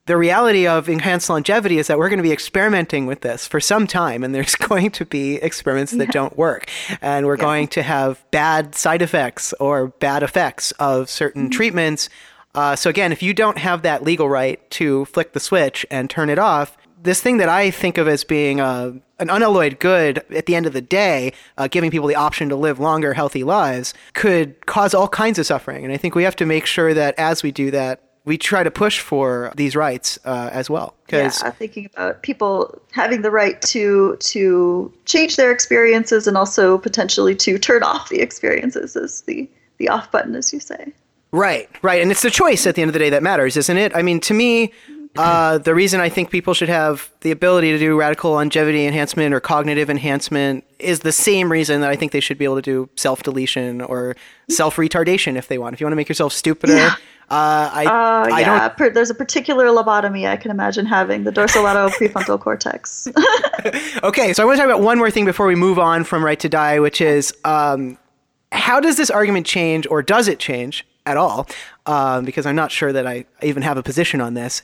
The reality of enhanced longevity is that we're going to be experimenting with this for some time, and there's going to be experiments that yeah. don't work. And we're yeah. going to have bad side effects or bad effects of certain mm-hmm. treatments. Uh, so again, if you don't have that legal right to flick the switch and turn it off, this thing that I think of as being a, an unalloyed good at the end of the day, uh, giving people the option to live longer, healthy lives, could cause all kinds of suffering. And I think we have to make sure that as we do that, we try to push for these rights uh, as well. Yeah, thinking about people having the right to to change their experiences and also potentially to turn off the experiences is the, the off button, as you say. Right, right. And it's the choice at the end of the day that matters, isn't it? I mean, to me, uh, the reason I think people should have the ability to do radical longevity enhancement or cognitive enhancement is the same reason that I think they should be able to do self-deletion or self-retardation if they want. If you want to make yourself stupider... Yeah. Uh, I, uh, I yeah. don't... Per- there's a particular lobotomy I can imagine having, the dorsolateral prefrontal cortex. Okay, so I want to talk about one more thing before we move on from Right to Die, which is um, how does this argument change, or does it change at all? Um, because I'm not sure that I even have a position on this.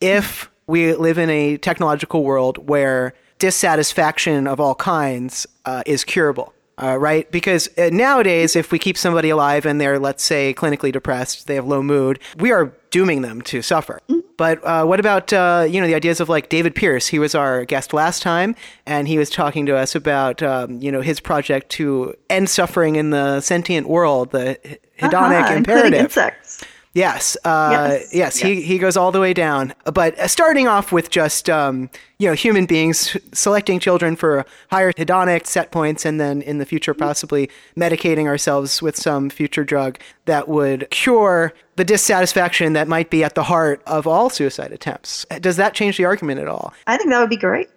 If we live in a technological world where dissatisfaction of all kinds uh, is curable. Uh, right? Because nowadays, if we keep somebody alive and they're, let's say, clinically depressed, they have low mood, we are dooming them to suffer. But uh, what about, uh, you know, the ideas of like David Pearce? He was our guest last time, and he was talking to us about, um, you know, his project to end suffering in the sentient world, the hedonic uh-huh, imperative. Insects. Yes, uh, yes. Yes. Yes. He, he goes all the way down. But uh, starting off with just, um, you know, human beings selecting children for higher hedonic set points and then in the future possibly medicating ourselves with some future drug that would cure the dissatisfaction that might be at the heart of all suicide attempts. Does that change the argument at all? I think that would be great.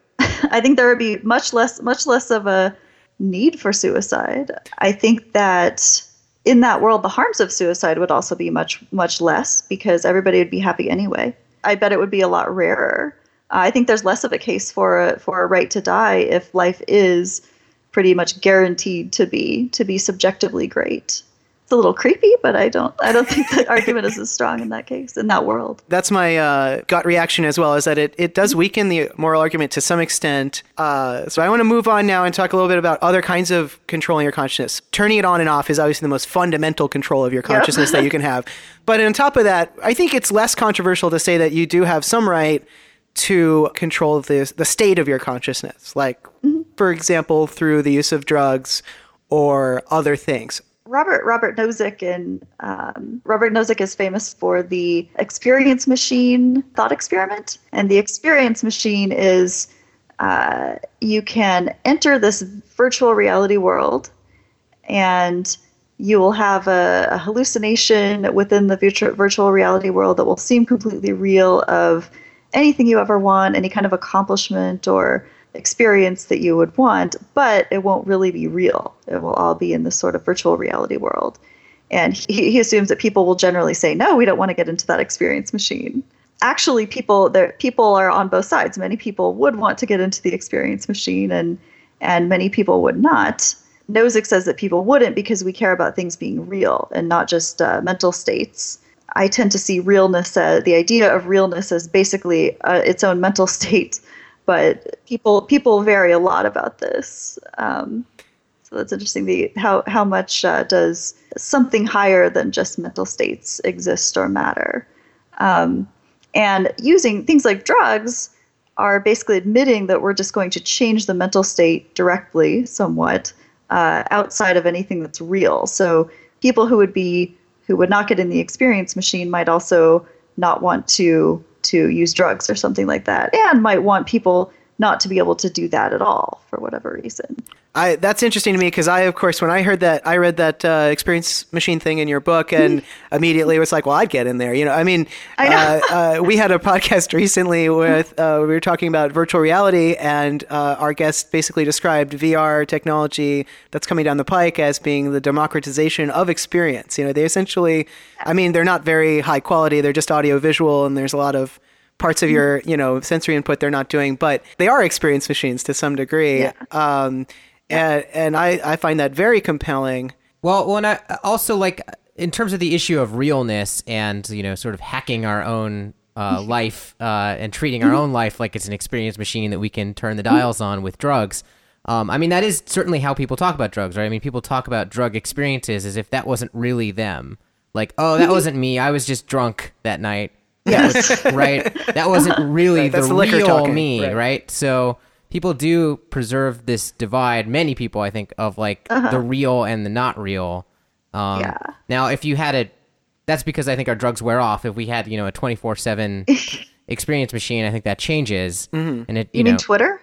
I think there would be much less, much less of a need for suicide. I think that... in that world, the harms of suicide would also be much, much less because everybody would be happy anyway. I bet it would be a lot rarer. Uh, I think there's less of a case for a, for a right to die if life is pretty much guaranteed to be to be subjectively great. It's a little creepy, but I don't I don't think the argument is as strong in that case, in that world. That's my uh, gut reaction as well, is that it, it does weaken the moral argument to some extent. Uh, so I want to move on now and talk a little bit about other kinds of controlling your consciousness. Turning it on and off is obviously the most fundamental control of your consciousness yep. that you can have. But on top of that, I think it's less controversial to say that you do have some right to control the, the state of your consciousness. Like, mm-hmm. for example, through the use of drugs or other things. Robert Robert Nozick and um, Robert Nozick is famous for the experience machine thought experiment, and the experience machine is uh, you can enter this virtual reality world, and you will have a, a hallucination within the virtual virtual reality world that will seem completely real of anything you ever want, any kind of accomplishment or experience that you would want, but it won't really be real. It will all be in this sort of virtual reality world. And he, he assumes that people will generally say, no, we don't want to get into that experience machine. Actually, people there people are on both sides. Many people would want to get into the experience machine and and many people would not. Nozick says that people wouldn't because we care about things being real and not just uh, mental states. I tend to see realness, uh, the idea of realness as basically uh, its own mental state. But people people vary a lot about this. Um, so that's interesting. The, how, how much uh, does something higher than just mental states exist or matter? Um, and using things like drugs are basically admitting that we're just going to change the mental state directly somewhat uh, outside of anything that's real. So people who would be who would not get in the experience machine might also not want to to use drugs or something like that, and might want people not to be able to do that at all for whatever reason. I, that's interesting to me because I, of course, when I heard that, I read that uh, experience machine thing in your book and immediately was like, well, I'd get in there. You know, I mean, I know. uh, uh, we had a podcast recently with, uh, we were talking about virtual reality and uh, our guest basically described V R technology that's coming down the pike as being the democratization of experience. You know, they essentially, I mean, they're not very high quality. They're just audio visual and there's a lot of parts of your, you know, sensory input they're not doing, but they are experience machines to some degree. Yeah. Um, And, and I, I find that very compelling. Well, when I also like in terms of the issue of realness and, you know, sort of hacking our own uh, life uh, and treating our own life like it's an experience machine that we can turn the dials on with drugs. Um, I mean, that is certainly how people talk about drugs, right? I mean, people talk about drug experiences as if that wasn't really them. Like, oh, that wasn't me. I was just drunk that night. Yes. Right. That wasn't really right, the, the real talking, me. Right. right? So. People do preserve this divide, many people, I think, of, like, uh-huh. the real and the not real. Um, yeah. Now, if you had a... That's because I think our drugs wear off. If we had, you know, a twenty-four seven experience machine, I think that changes. Mm-hmm. And it, you, you mean know, Twitter?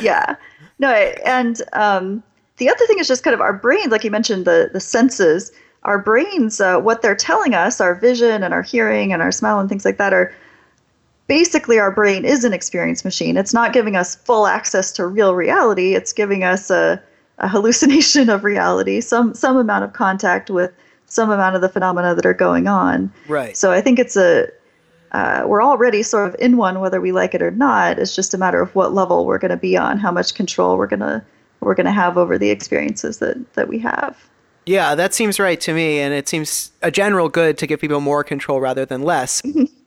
Yeah. No, and um, the other thing is just kind of our brains, like you mentioned, the, the senses. Our brains, uh, what they're telling us, our vision and our hearing and our smell and things like that are... Basically, our brain is an experience machine. It's not giving us full access to real reality. It's giving us a, a hallucination of reality, some some amount of contact with some amount of the phenomena that are going on. Right. So I think it's a uh, we're already sort of in one, whether we like it or not. It's just a matter of what level we're going to be on, how much control we're gonna we're gonna have over the experiences that that we have. Yeah, that seems right to me, and it seems a general good to give people more control rather than less.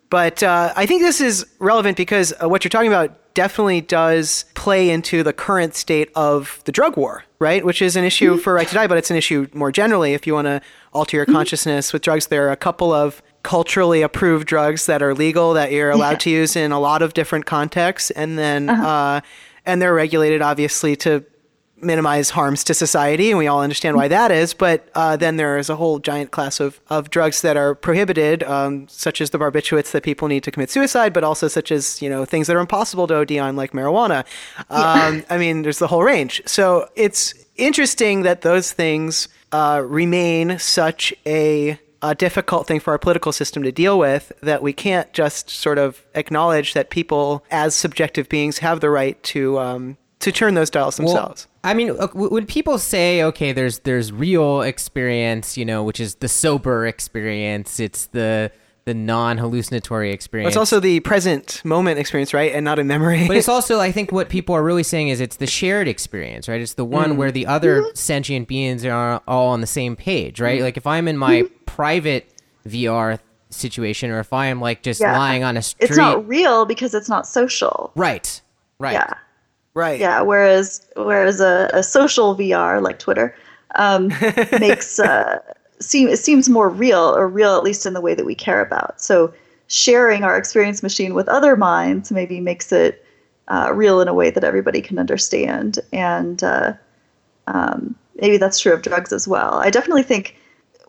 But uh, I think this is relevant because uh, what you're talking about definitely does play into the current state of the drug war, right? Which is an issue for Right to Die, but it's an issue more generally. If you want to alter your consciousness with drugs, there are a couple of culturally approved drugs that are legal that you're allowed yeah. to use in a lot of different contexts. And then, uh-huh. uh, and they're regulated obviously to minimize harms to society. And we all understand why that is. But uh, then there is a whole giant class of, of drugs that are prohibited, um, such as the barbiturates that people need to commit suicide, but also such as, you know, things that are impossible to O D on, like marijuana. Um, yeah. I mean, there's the whole range. So it's interesting that those things uh, remain such a, a difficult thing for our political system to deal with, that we can't just sort of acknowledge that people as subjective beings have the right to um, to turn those dials themselves. Well, I mean, when people say, okay, there's there's real experience, you know, which is the sober experience. It's the the non-hallucinatory experience. Well, it's also the present moment experience, right? And not a memory. But it's also, I think what people are really saying is it's the shared experience, right? It's the one mm. where the other mm. sentient beings are all on the same page, right? Mm. Like if I'm in my mm. private V R situation, or if I am like just yeah. lying on a street. It's not real because it's not social. Right, right. Yeah. Right. Yeah. Whereas, whereas a, a social V R like Twitter um, makes uh, seem it seems more real, or real at least in the way that we care about. So sharing our experience machine with other minds maybe makes it uh, real in a way that everybody can understand, and uh, um, maybe that's true of drugs as well. I definitely think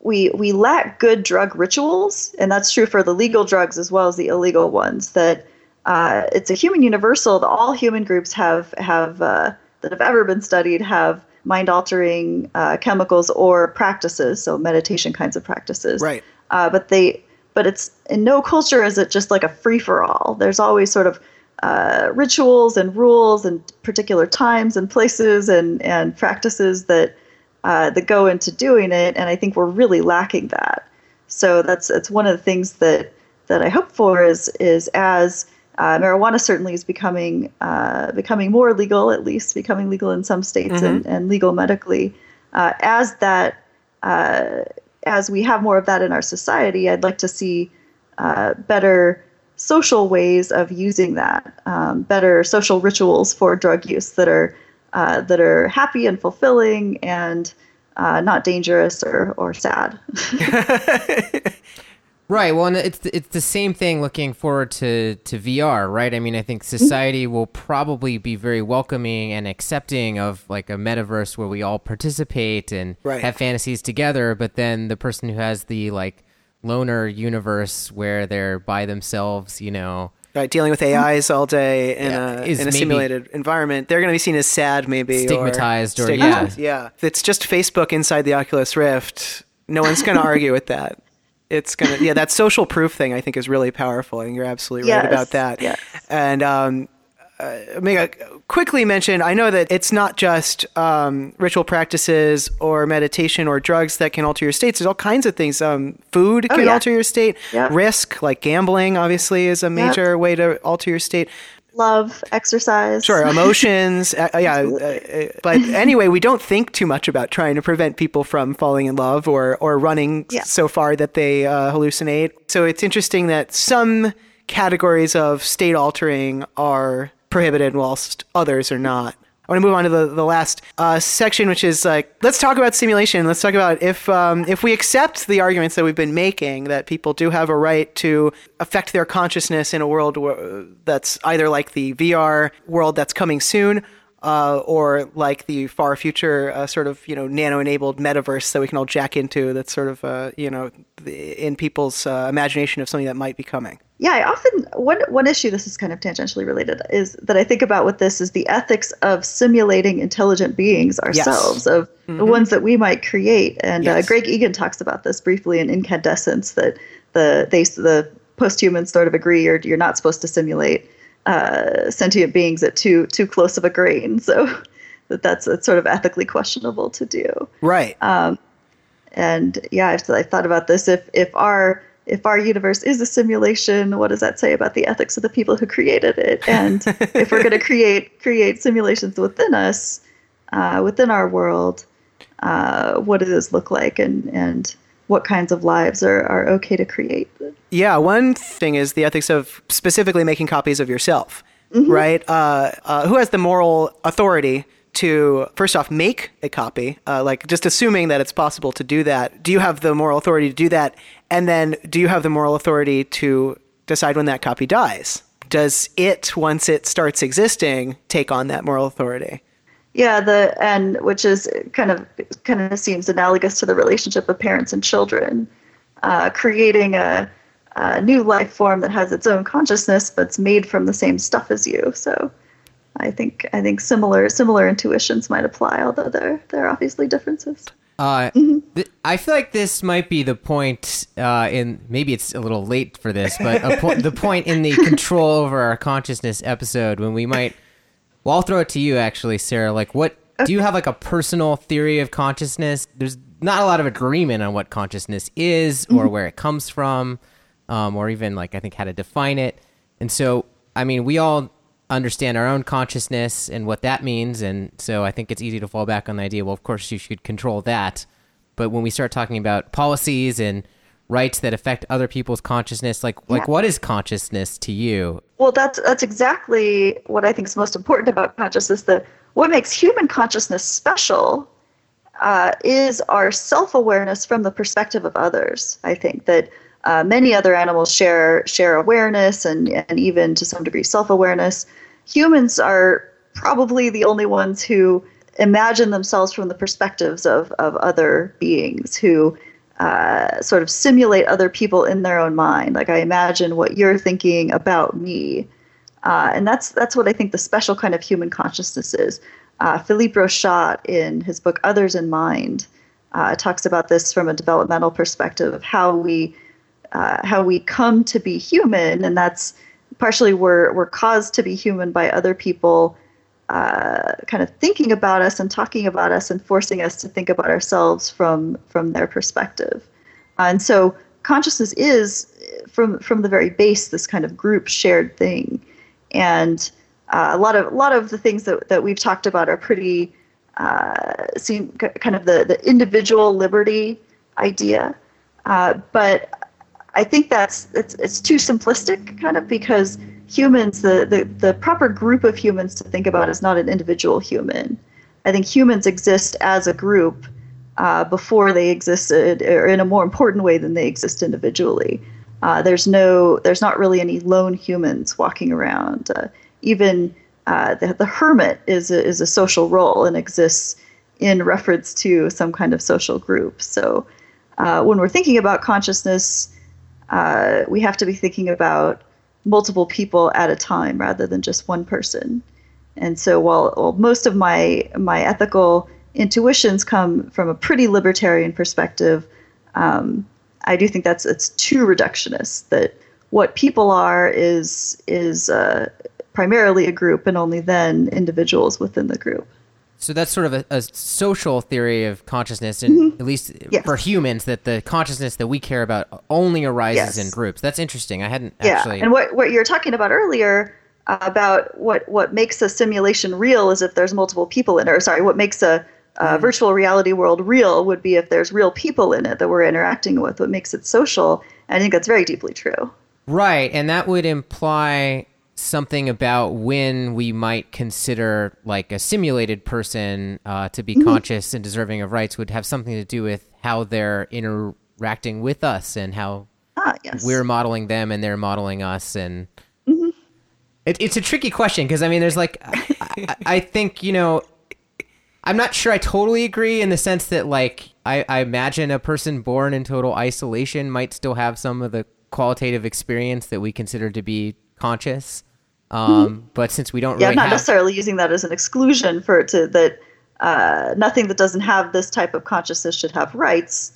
we we lack good drug rituals, and that's true for the legal drugs as well as the illegal ones. That. Uh, it's a human universal that all human groups have have uh, that have ever been studied have mind-altering uh, chemicals or practices, so meditation kinds of practices. Right. Uh, but they, but it's in no culture is it just like a free-for-all. There's always sort of uh, rituals and rules and particular times and places and and practices that uh, that go into doing it. And I think we're really lacking that. So that's it's one of the things that that I hope for is is as Uh, marijuana certainly is becoming uh, becoming more legal, at least becoming legal in some states mm-hmm. and, and legal medically. Uh, as that uh, as we have more of that in our society, I'd like to see uh, better social ways of using that, um, better social rituals for drug use that are uh, that are happy and fulfilling and uh, not dangerous or or sad. Right. Well, and it's it's the same thing looking forward to, to V R, right? I mean, I think society will probably be very welcoming and accepting of like a metaverse where we all participate and right. have fantasies together. But then the person who has the like loner universe where they're by themselves, you know, right, dealing with A Is all day in yeah, a in a simulated environment, they're going to be seen as sad, maybe stigmatized, or, or stigmatized. yeah, yeah. If it's just Facebook inside the Oculus Rift, no one's going to argue with that. It's gonna, yeah, that social proof thing I think is really powerful, and you're absolutely yes, right about that. Yes. And um, uh, may I quickly mention, I know that it's not just um, ritual practices or meditation or drugs that can alter your states. There's all kinds of things. Um, food oh, can yeah. alter your state. Yeah. Risk, like gambling, obviously, is a major yeah. way to alter your state. Love, exercise. Sure, emotions. uh, yeah, uh, but anyway, we don't think too much about trying to prevent people from falling in love or or running yeah. so far that they uh, hallucinate. So it's interesting that some categories of state altering are prohibited whilst others are not. I want to move on to the, the last uh, section, which is like, let's talk about simulation. Let's talk about if um, if we accept the arguments that we've been making, that people do have a right to affect their consciousness in a world where, that's either like the V R world that's coming soon uh, or like the far future uh, sort of, you know, nano-enabled metaverse that we can all jack into that's sort of, uh, you know, in people's uh, imagination of something that might be coming. Yeah, I often, one one issue, this is kind of tangentially related, is that I think about with this is the ethics of simulating intelligent beings ourselves, yes. of mm-hmm. the ones that we might create. And yes. uh, Greg Egan talks about this briefly in Incandescence, that the they the post-humans sort of agree you're, you're not supposed to simulate uh, sentient beings at too too close of a grain. So that that's, that's sort of ethically questionable to do. Right. Um, and yeah, I've, I've thought about this. If if our... If our universe is a simulation, what does that say about the ethics of the people who created it? And if we're going to create create simulations within us, uh, within our world, uh, what do those look like, and, and what kinds of lives are, are okay to create? Yeah, one thing is the ethics of specifically making copies of yourself, mm-hmm. right? Uh, uh, who has the moral authority to, first off, make a copy, uh, like just assuming that it's possible to do that. Do you have the moral authority to do that? And then do you have the moral authority to decide when that copy dies? Does it, once it starts existing, take on that moral authority? Yeah, the and which is kind of kind of seems analogous to the relationship of parents and children. Uh, creating a, a new life form that has its own consciousness but's made from the same stuff as you, so... I think I think similar similar intuitions might apply, although there there are obviously differences. Uh, mm-hmm. th- I feel like this might be the point uh, in maybe it's a little late for this, but a po- the point in the control over our consciousness episode when we might. Well, I'll throw it to you actually, Sarah. Like, what okay. do you have like a personal theory of consciousness? There's not a lot of agreement on what consciousness is or mm-hmm. where it comes from, um, or even like I think how to define it. And so, I mean, we all. Understand our own consciousness and what that means, and so I think it's easy to fall back on the idea, well, of course you should control that, but when we start talking about policies and rights that affect other people's consciousness, like yeah. like what is consciousness to you? Well, that's that's exactly what I think is most important about consciousness, that what makes human consciousness special uh, is our self-awareness from the perspective of others. I think that Uh, many other animals share share awareness and, and even to some degree self-awareness. Humans are probably the only ones who imagine themselves from the perspectives of, of other beings, who uh, sort of simulate other people in their own mind. Like, I imagine what you're thinking about me. Uh, and that's that's what I think the special kind of human consciousness is. Uh, Philippe Rochat, in his book Others in Mind, uh, talks about this from a developmental perspective of how we... Uh, how we come to be human, and that's partially we're we're caused to be human by other people uh, kind of thinking about us and talking about us and forcing us to think about ourselves from from their perspective. And so consciousness is, from from the very base, this kind of group shared thing. And uh, a lot of a lot of the things that, that we've talked about are pretty uh, seem kind of the, the individual liberty idea, uh, but. I think that's it's it's too simplistic, kind of, because humans, the, the, the proper group of humans to think about is not an individual human. I think humans exist as a group uh, before they existed, or in a more important way than they exist individually. Uh, there's no there's not really any lone humans walking around. Uh, even uh, the the hermit is a, is a social role and exists in reference to some kind of social group. So uh, when we're thinking about consciousness. Uh, we have to be thinking about multiple people at a time rather than just one person. And so while, while most of my my ethical intuitions come from a pretty libertarian perspective, um, I do think that's it's too reductionist, that what people are is is uh, primarily a group and only then individuals within the group. So that's sort of a, a social theory of consciousness, and mm-hmm. at least yes. for humans, that the consciousness that we care about only arises yes. in groups. That's interesting. I hadn't yeah. actually... And what, what you were talking about earlier uh, about what, what makes a simulation real is if there's multiple people in it, or sorry, what makes a, a mm-hmm. virtual reality world real would be if there's real people in it that we're interacting with, what makes it social. And I think that's very deeply true. Right. And that would imply something about when we might consider like a simulated person uh, to be mm-hmm. conscious and deserving of rights would have something to do with how they're interacting with us and how ah, yes. we're modeling them and they're modeling us. And mm-hmm. it, it's a tricky question because, I mean, there's like, I, I think, you know, I'm not sure I totally agree in the sense that like I, I imagine a person born in total isolation might still have some of the qualitative experience that we consider to be conscious, um, mm-hmm. but since we don't, yeah, really I'm not have... necessarily using that as an exclusion for it to that uh, nothing that doesn't have this type of consciousness should have rights.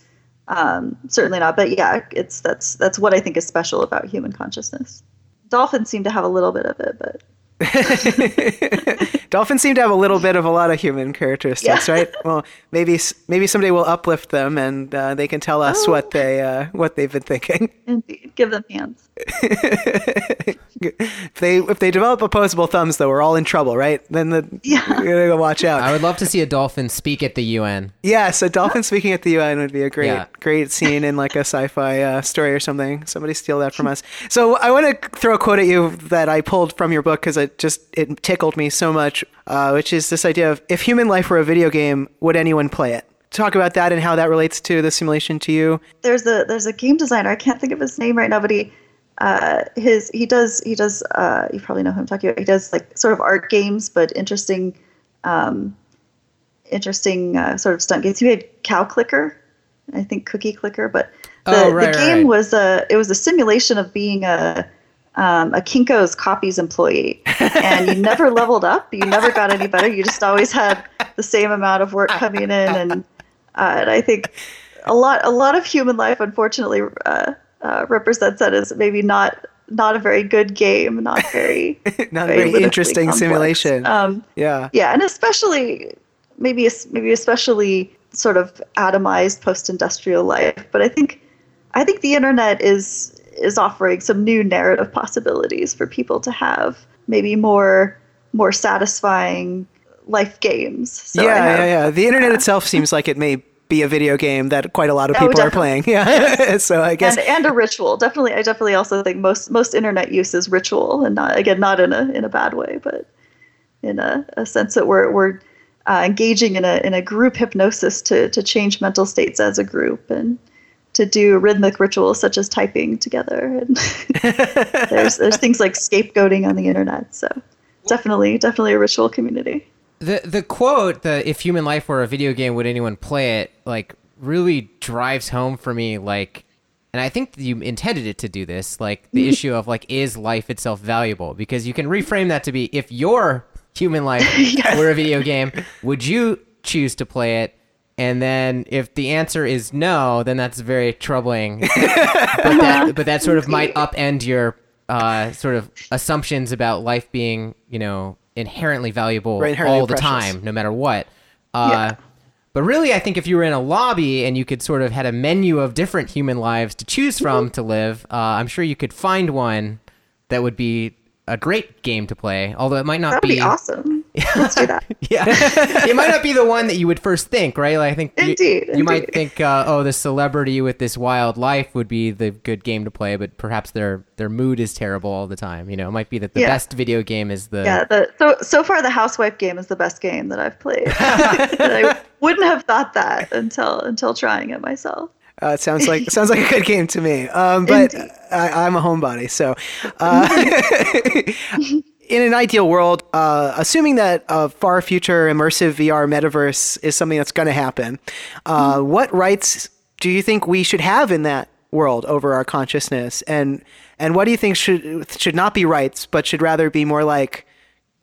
Um, certainly not, but yeah, it's that's that's what I think is special about human consciousness. Dolphins seem to have a little bit of it, but dolphins seem to have a little bit of a lot of human characteristics, yeah. right? Well, maybe maybe someday we'll uplift them and uh, they can tell us oh. what they uh, what they've been thinking. Indeed, give them hands. If they if they develop opposable thumbs, though, we're all in trouble, right? Then the yeah. we're gonna go watch out. I would love to see a dolphin speak at the U N. Yes, a dolphin speaking at the U N would be a great yeah. great scene in like a sci-fi uh, story or something. Somebody steal that from us. So I want to throw a quote at you that I pulled from your book because it just it tickled me so much, uh, which is this idea of if human life were a video game, would anyone play it? Talk about that and how that relates to the simulation to you. There's a there's a game designer. I can't think of his name right now, but he. Uh, his he does he does uh, you probably know who I'm talking about. He does like sort of art games, but interesting, um, interesting uh, sort of stunt games. He made Cow Clicker, I think Cookie Clicker, but the, oh, right, the game right. was a it was a simulation of being a um, a Kinko's copies employee, and you never leveled up, you never got any better, you just always had the same amount of work coming in, and uh, and I think a lot a lot of human life, unfortunately. Uh, Uh, represents that as maybe not not a very good game, not very not very, very interesting complex. Simulation. Um, yeah, yeah, and especially maybe maybe especially sort of atomized post-industrial life. But I think I think the internet is is offering some new narrative possibilities for people to have maybe more more satisfying life games. So yeah, have, yeah, yeah. The internet yeah. itself seems like it may. Be a video game that quite a lot of people oh, are playing. Yeah. Yes. So I guess and, and a ritual. Definitely. I definitely also think most, most internet use is ritual, and not, again, not in a, in a bad way, but in a, a sense that we're, we're uh, engaging in a, in a group hypnosis to, to change mental states as a group and to do rhythmic rituals such as typing together. And there's, there's things like scapegoating on the internet. So definitely, definitely a ritual community. The the quote, the if human life were a video game, would anyone play it, like really drives home for me, like, and I think you intended it to do this, like the issue of like, is life itself valuable? Because you can reframe that to be, if your human life yes. were a video game, would you choose to play it? And then if the answer is no, then that's very troubling. but, that, but that sort of might upend your uh, sort of assumptions about life being, you know, inherently valuable right, inherently all the precious. Time, no matter what. Uh, yeah. But really, I think if you were in a lobby and you could sort of had a menu of different human lives to choose from mm-hmm. to live, uh, I'm sure you could find one that would be a great game to play, although it might not That'd be... be awesome. Let's do that. Yeah. It might not be the one that you would first think, right? Like, I think indeed, you, you indeed. might think, uh, oh, this celebrity with this wild life would be the good game to play, but perhaps their their mood is terrible all the time. You know, it might be that the yeah. best video game is the... Yeah, the, so, so far the housewife game is the best game that I've played. I wouldn't have thought that until until trying it myself. Uh, it sounds like it sounds like a good game to me, um, but I, I'm a homebody. So, uh, in an ideal world, uh, assuming that a far future immersive V R metaverse is something that's going to happen, uh, mm-hmm. what rights do you think we should have in that world over our consciousness, and and what do you think should should not be rights, but should rather be more like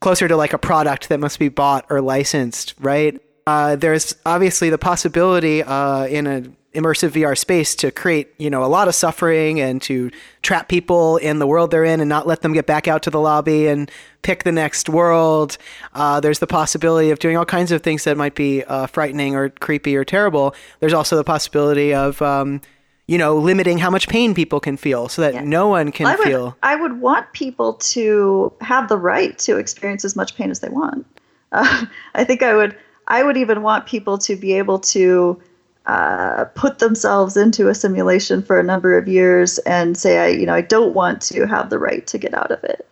closer to like a product that must be bought or licensed, right? Uh, there's obviously the possibility uh, in an immersive V R space to create, you know, a lot of suffering and to trap people in the world they're in and not let them get back out to the lobby and pick the next world. Uh, there's the possibility of doing all kinds of things that might be uh, frightening or creepy or terrible. There's also the possibility of, um, you know, limiting how much pain people can feel so that yeah. no one can I would, feel. I would want people to have the right to experience as much pain as they want. Uh, I think I would... I would even want people to be able to uh, put themselves into a simulation for a number of years and say, I, you know, I don't want to have the right to get out of it.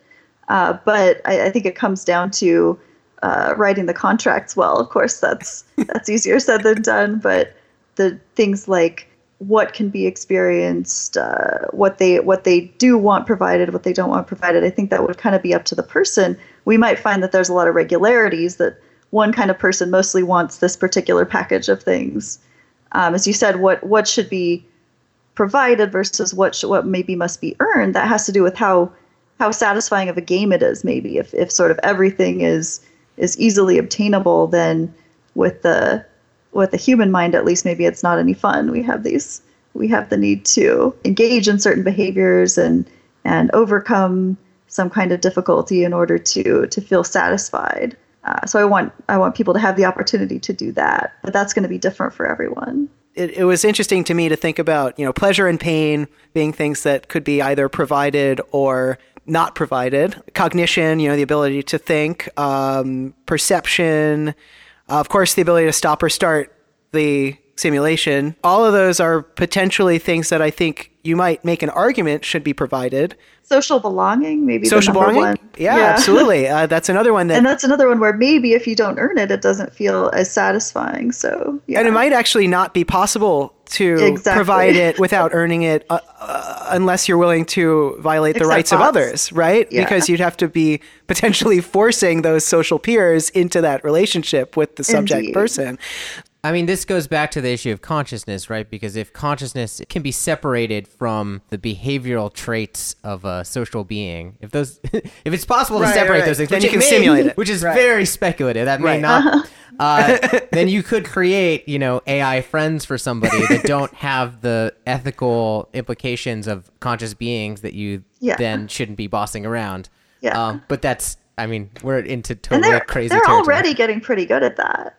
Uh, but I, I think it comes down to uh, writing the contracts well. Of course, that's that's easier said than done. But the things like what can be experienced, uh, what they what they do want provided, what they don't want provided, I think that would kind of be up to the person. We might find that there's a lot of regularities that one kind of person mostly wants this particular package of things. Um, as you said, what, what should be provided versus what should, what maybe must be earned, that has to do with how how satisfying of a game it is, maybe. If if sort of everything is is easily obtainable, then with the with the human mind, at least, maybe it's not any fun. We have these we have the need to engage in certain behaviors and and overcome some kind of difficulty in order to to feel satisfied. Uh, so I want I want people to have the opportunity to do that, but that's going to be different for everyone. It, it was interesting to me to think about, you know, pleasure and pain being things that could be either provided or not provided. Cognition, you know, the ability to think, um, perception, uh, of course, the ability to stop or start the simulation. All of those are potentially things that I think you might make an argument should be provided. Social belonging, maybe social the number belonging. One. Yeah, yeah. Absolutely. Uh, that's another one that, and that's another one where maybe if you don't earn it, it doesn't feel as satisfying. So, yeah. And it might actually not be possible to exactly. provide it without earning it, uh, uh, unless you're willing to violate Except the rights bots. Of others, right? Yeah. Because you'd have to be potentially forcing those social peers into that relationship with the subject Indeed. Person. I mean, this goes back to the issue of consciousness, right? Because if consciousness can be separated from the behavioral traits of a social being, if those, if it's possible right, to separate right, right. those things, then you can may, simulate it, which is right. very speculative. That may right. not. Uh-huh. Uh, then you could create, you know, A I friends for somebody that don't have the ethical implications of conscious beings that you yeah. then shouldn't be bossing around. Yeah. Um, but that's, I mean, we're into totally they're, crazy. They're territory. Already getting pretty good at that.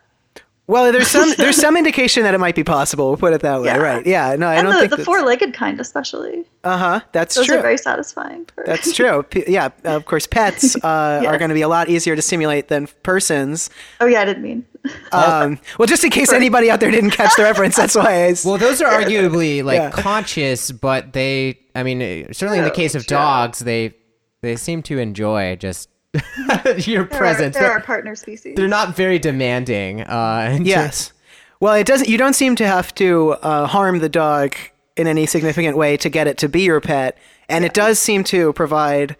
Well, there's some there's some indication that it might be possible. We'll put it that way, yeah. right? Yeah, no, I and don't the, think the that's... four-legged kind, especially. Uh huh. That's Those true. Those are very satisfying. For... That's true. P- yeah, of course, pets uh, yeah. are going to be a lot easier to simulate than persons. Oh yeah, I didn't mean. Um, well, just in case anybody out there didn't catch the reference, that's why. I... Well, those are arguably like yeah. conscious, but they, I mean, certainly oh, in the case of sure. dogs, they they seem to enjoy just. Your they're presence. Our, they're, they're our partner species. They're not very demanding. Uh, yes. To... Well, it doesn't. You don't seem to have to uh, harm the dog in any significant way to get it to be your pet, and yeah. it does seem to provide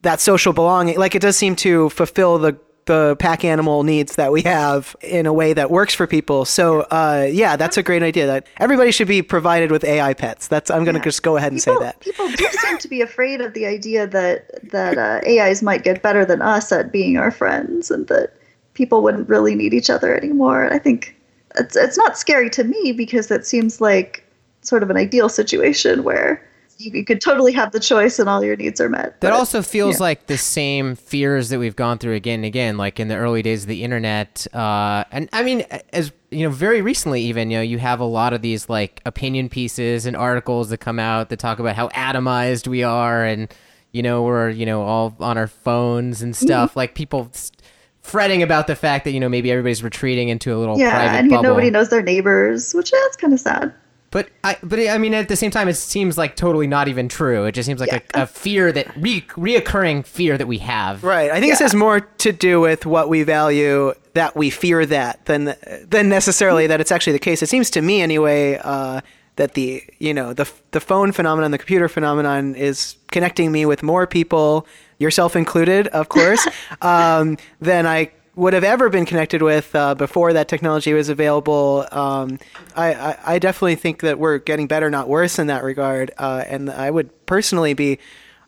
that social belonging. Like it does seem to fulfill the the pack animal needs that we have in a way that works for people. So, uh, yeah, that's a great idea. That everybody should be provided with A I pets. That's I'm going to yeah. just go ahead and people, say that. People do seem to be afraid of the idea that that uh, A Is might get better than us at being our friends, and that people wouldn't really need each other anymore. And I think it's it's not scary to me because it seems like sort of an ideal situation where. You could totally have the choice and all your needs are met. That also feels yeah. like the same fears that we've gone through again and again, like in the early days of the internet. Uh, and I mean, as you know, very recently even, you know, you have a lot of these like opinion pieces and articles that come out that talk about how atomized we are and, you know, we're, you know, all on our phones and stuff. Mm-hmm. Like people... St- fretting about the fact that, you know, maybe everybody's retreating into a little yeah, private and bubble. Yeah, and nobody knows their neighbors, which is kind of sad. But, I but I mean, at the same time, it seems like totally not even true. It just seems like yeah. a, a fear that, re- reoccurring fear that we have. Right. I think yeah. this has more to do with what we value, that we fear that, than than necessarily that it's actually the case. It seems to me, anyway, uh, that the, you know, the the phone phenomenon, the computer phenomenon is connecting me with more people, yourself included, of course, um, than I would have ever been connected with uh, before that technology was available. Um, I, I, I definitely think that we're getting better, not worse in that regard. Uh, and I would personally be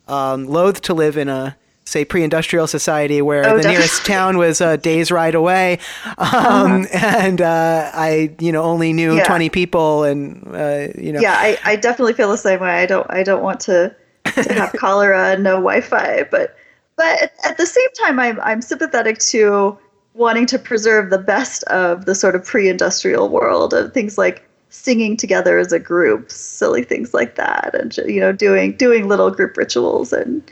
um, loath to live in a, say, pre-industrial society where oh, the definitely. nearest town was a day's ride away. Um, uh-huh. And uh, I, you know, only knew yeah. twenty people and, uh, you know. Yeah, I, I definitely feel the same way. I don't I don't want to, to have cholera and no Wi-Fi. But but at, at the same time, I'm, I'm sympathetic to wanting to preserve the best of the sort of pre-industrial world of things like singing together as a group, silly things like that, and, you know, doing doing little group rituals and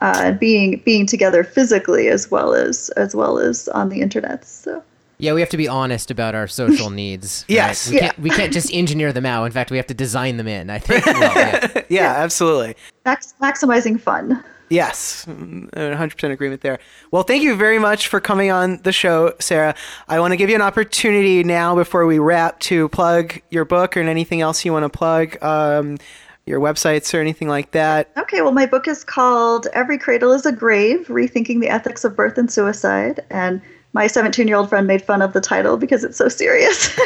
uh, and being being together physically as well as as well as on the internet. So yeah, we have to be honest about our social needs. Right? Yes, we, yeah. can't, we can't just engineer them out. In fact, we have to design them in. I think. Well, yeah. yeah, yeah, absolutely. Max- maximizing fun. Yes, one hundred percent agreement there. Well, thank you very much for coming on the show, Sarah. I want to give you an opportunity now before we wrap to plug your book or anything else you want to plug, um, your websites or anything like that. Okay, well, my book is called Every Cradle is a Grave, Rethinking the Ethics of Birth and Suicide. And my seventeen-year-old friend made fun of the title because it's so serious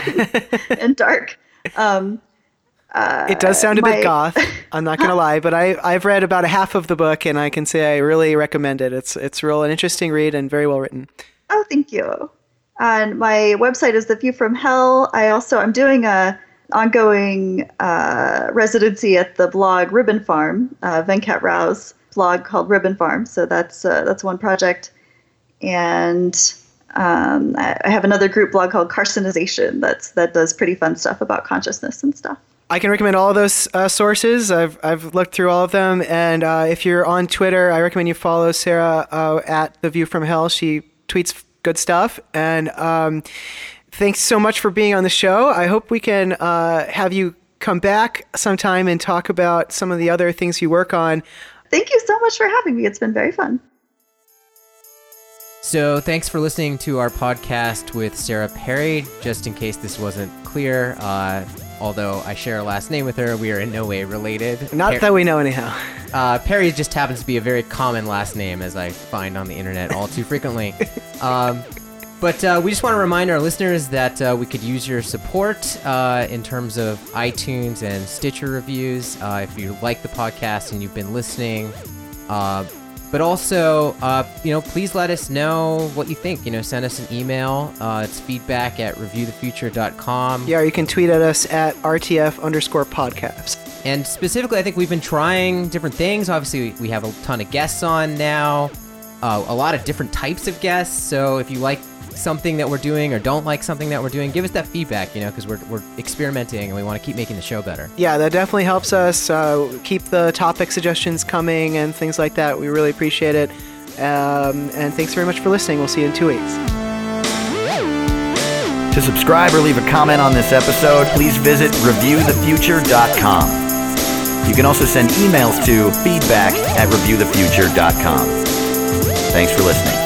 and dark. Um Uh, it does sound a my, bit goth. I'm not going to lie, but I, I've read about a half of the book and I can say I really recommend it. It's it's real an interesting read and very well written. Oh, thank you. And my website is The View From Hell. I also, I'm doing a ongoing uh, residency at the blog Ribbon Farm, uh, Venkat Rao's blog called Ribbon Farm. So that's, uh, that's one project. And um, I, I have another group blog called Carcinization that's, that does pretty fun stuff about consciousness and stuff. I can recommend all of those uh, sources. I've I've looked through all of them, and uh, if you're on Twitter, I recommend you follow Sarah uh, at The View From Hell. She tweets good stuff, and um, thanks so much for being on the show. I hope we can uh, have you come back sometime and talk about some of the other things you work on. Thank you so much for having me. It's been very fun. So thanks for listening to our podcast with Sarah Perry. Just in case this wasn't clear, uh, although I share a last name with her, we are in no way related. Not per- that we know anyhow. Uh, Perry just happens to be a very common last name, as I find on the internet all too frequently. Um, but uh, we just want to remind our listeners that uh, we could use your support uh, in terms of iTunes and Stitcher reviews. Uh, if you like the podcast and you've been listening, uh, But also, uh, you know, please let us know what you think. You know, send us an email. Uh, it's feedback at review the future dot com. Yeah, or you can tweet at us at R T F underscore podcast. And specifically, I think we've been trying different things. Obviously, we have a ton of guests on now, uh, a lot of different types of guests. So if you like something that we're doing or don't like something that we're doing, give us that feedback, you know, because we're, we're experimenting and we want to keep making the show better. Yeah, that definitely helps us uh, keep the topic suggestions coming and things like that. We really appreciate it. Um, and thanks very much for listening. We'll see you in two weeks. To subscribe or leave a comment on this episode, please visit review the future dot com. You can also send emails to feedback at review the future dot com. Thanks for listening.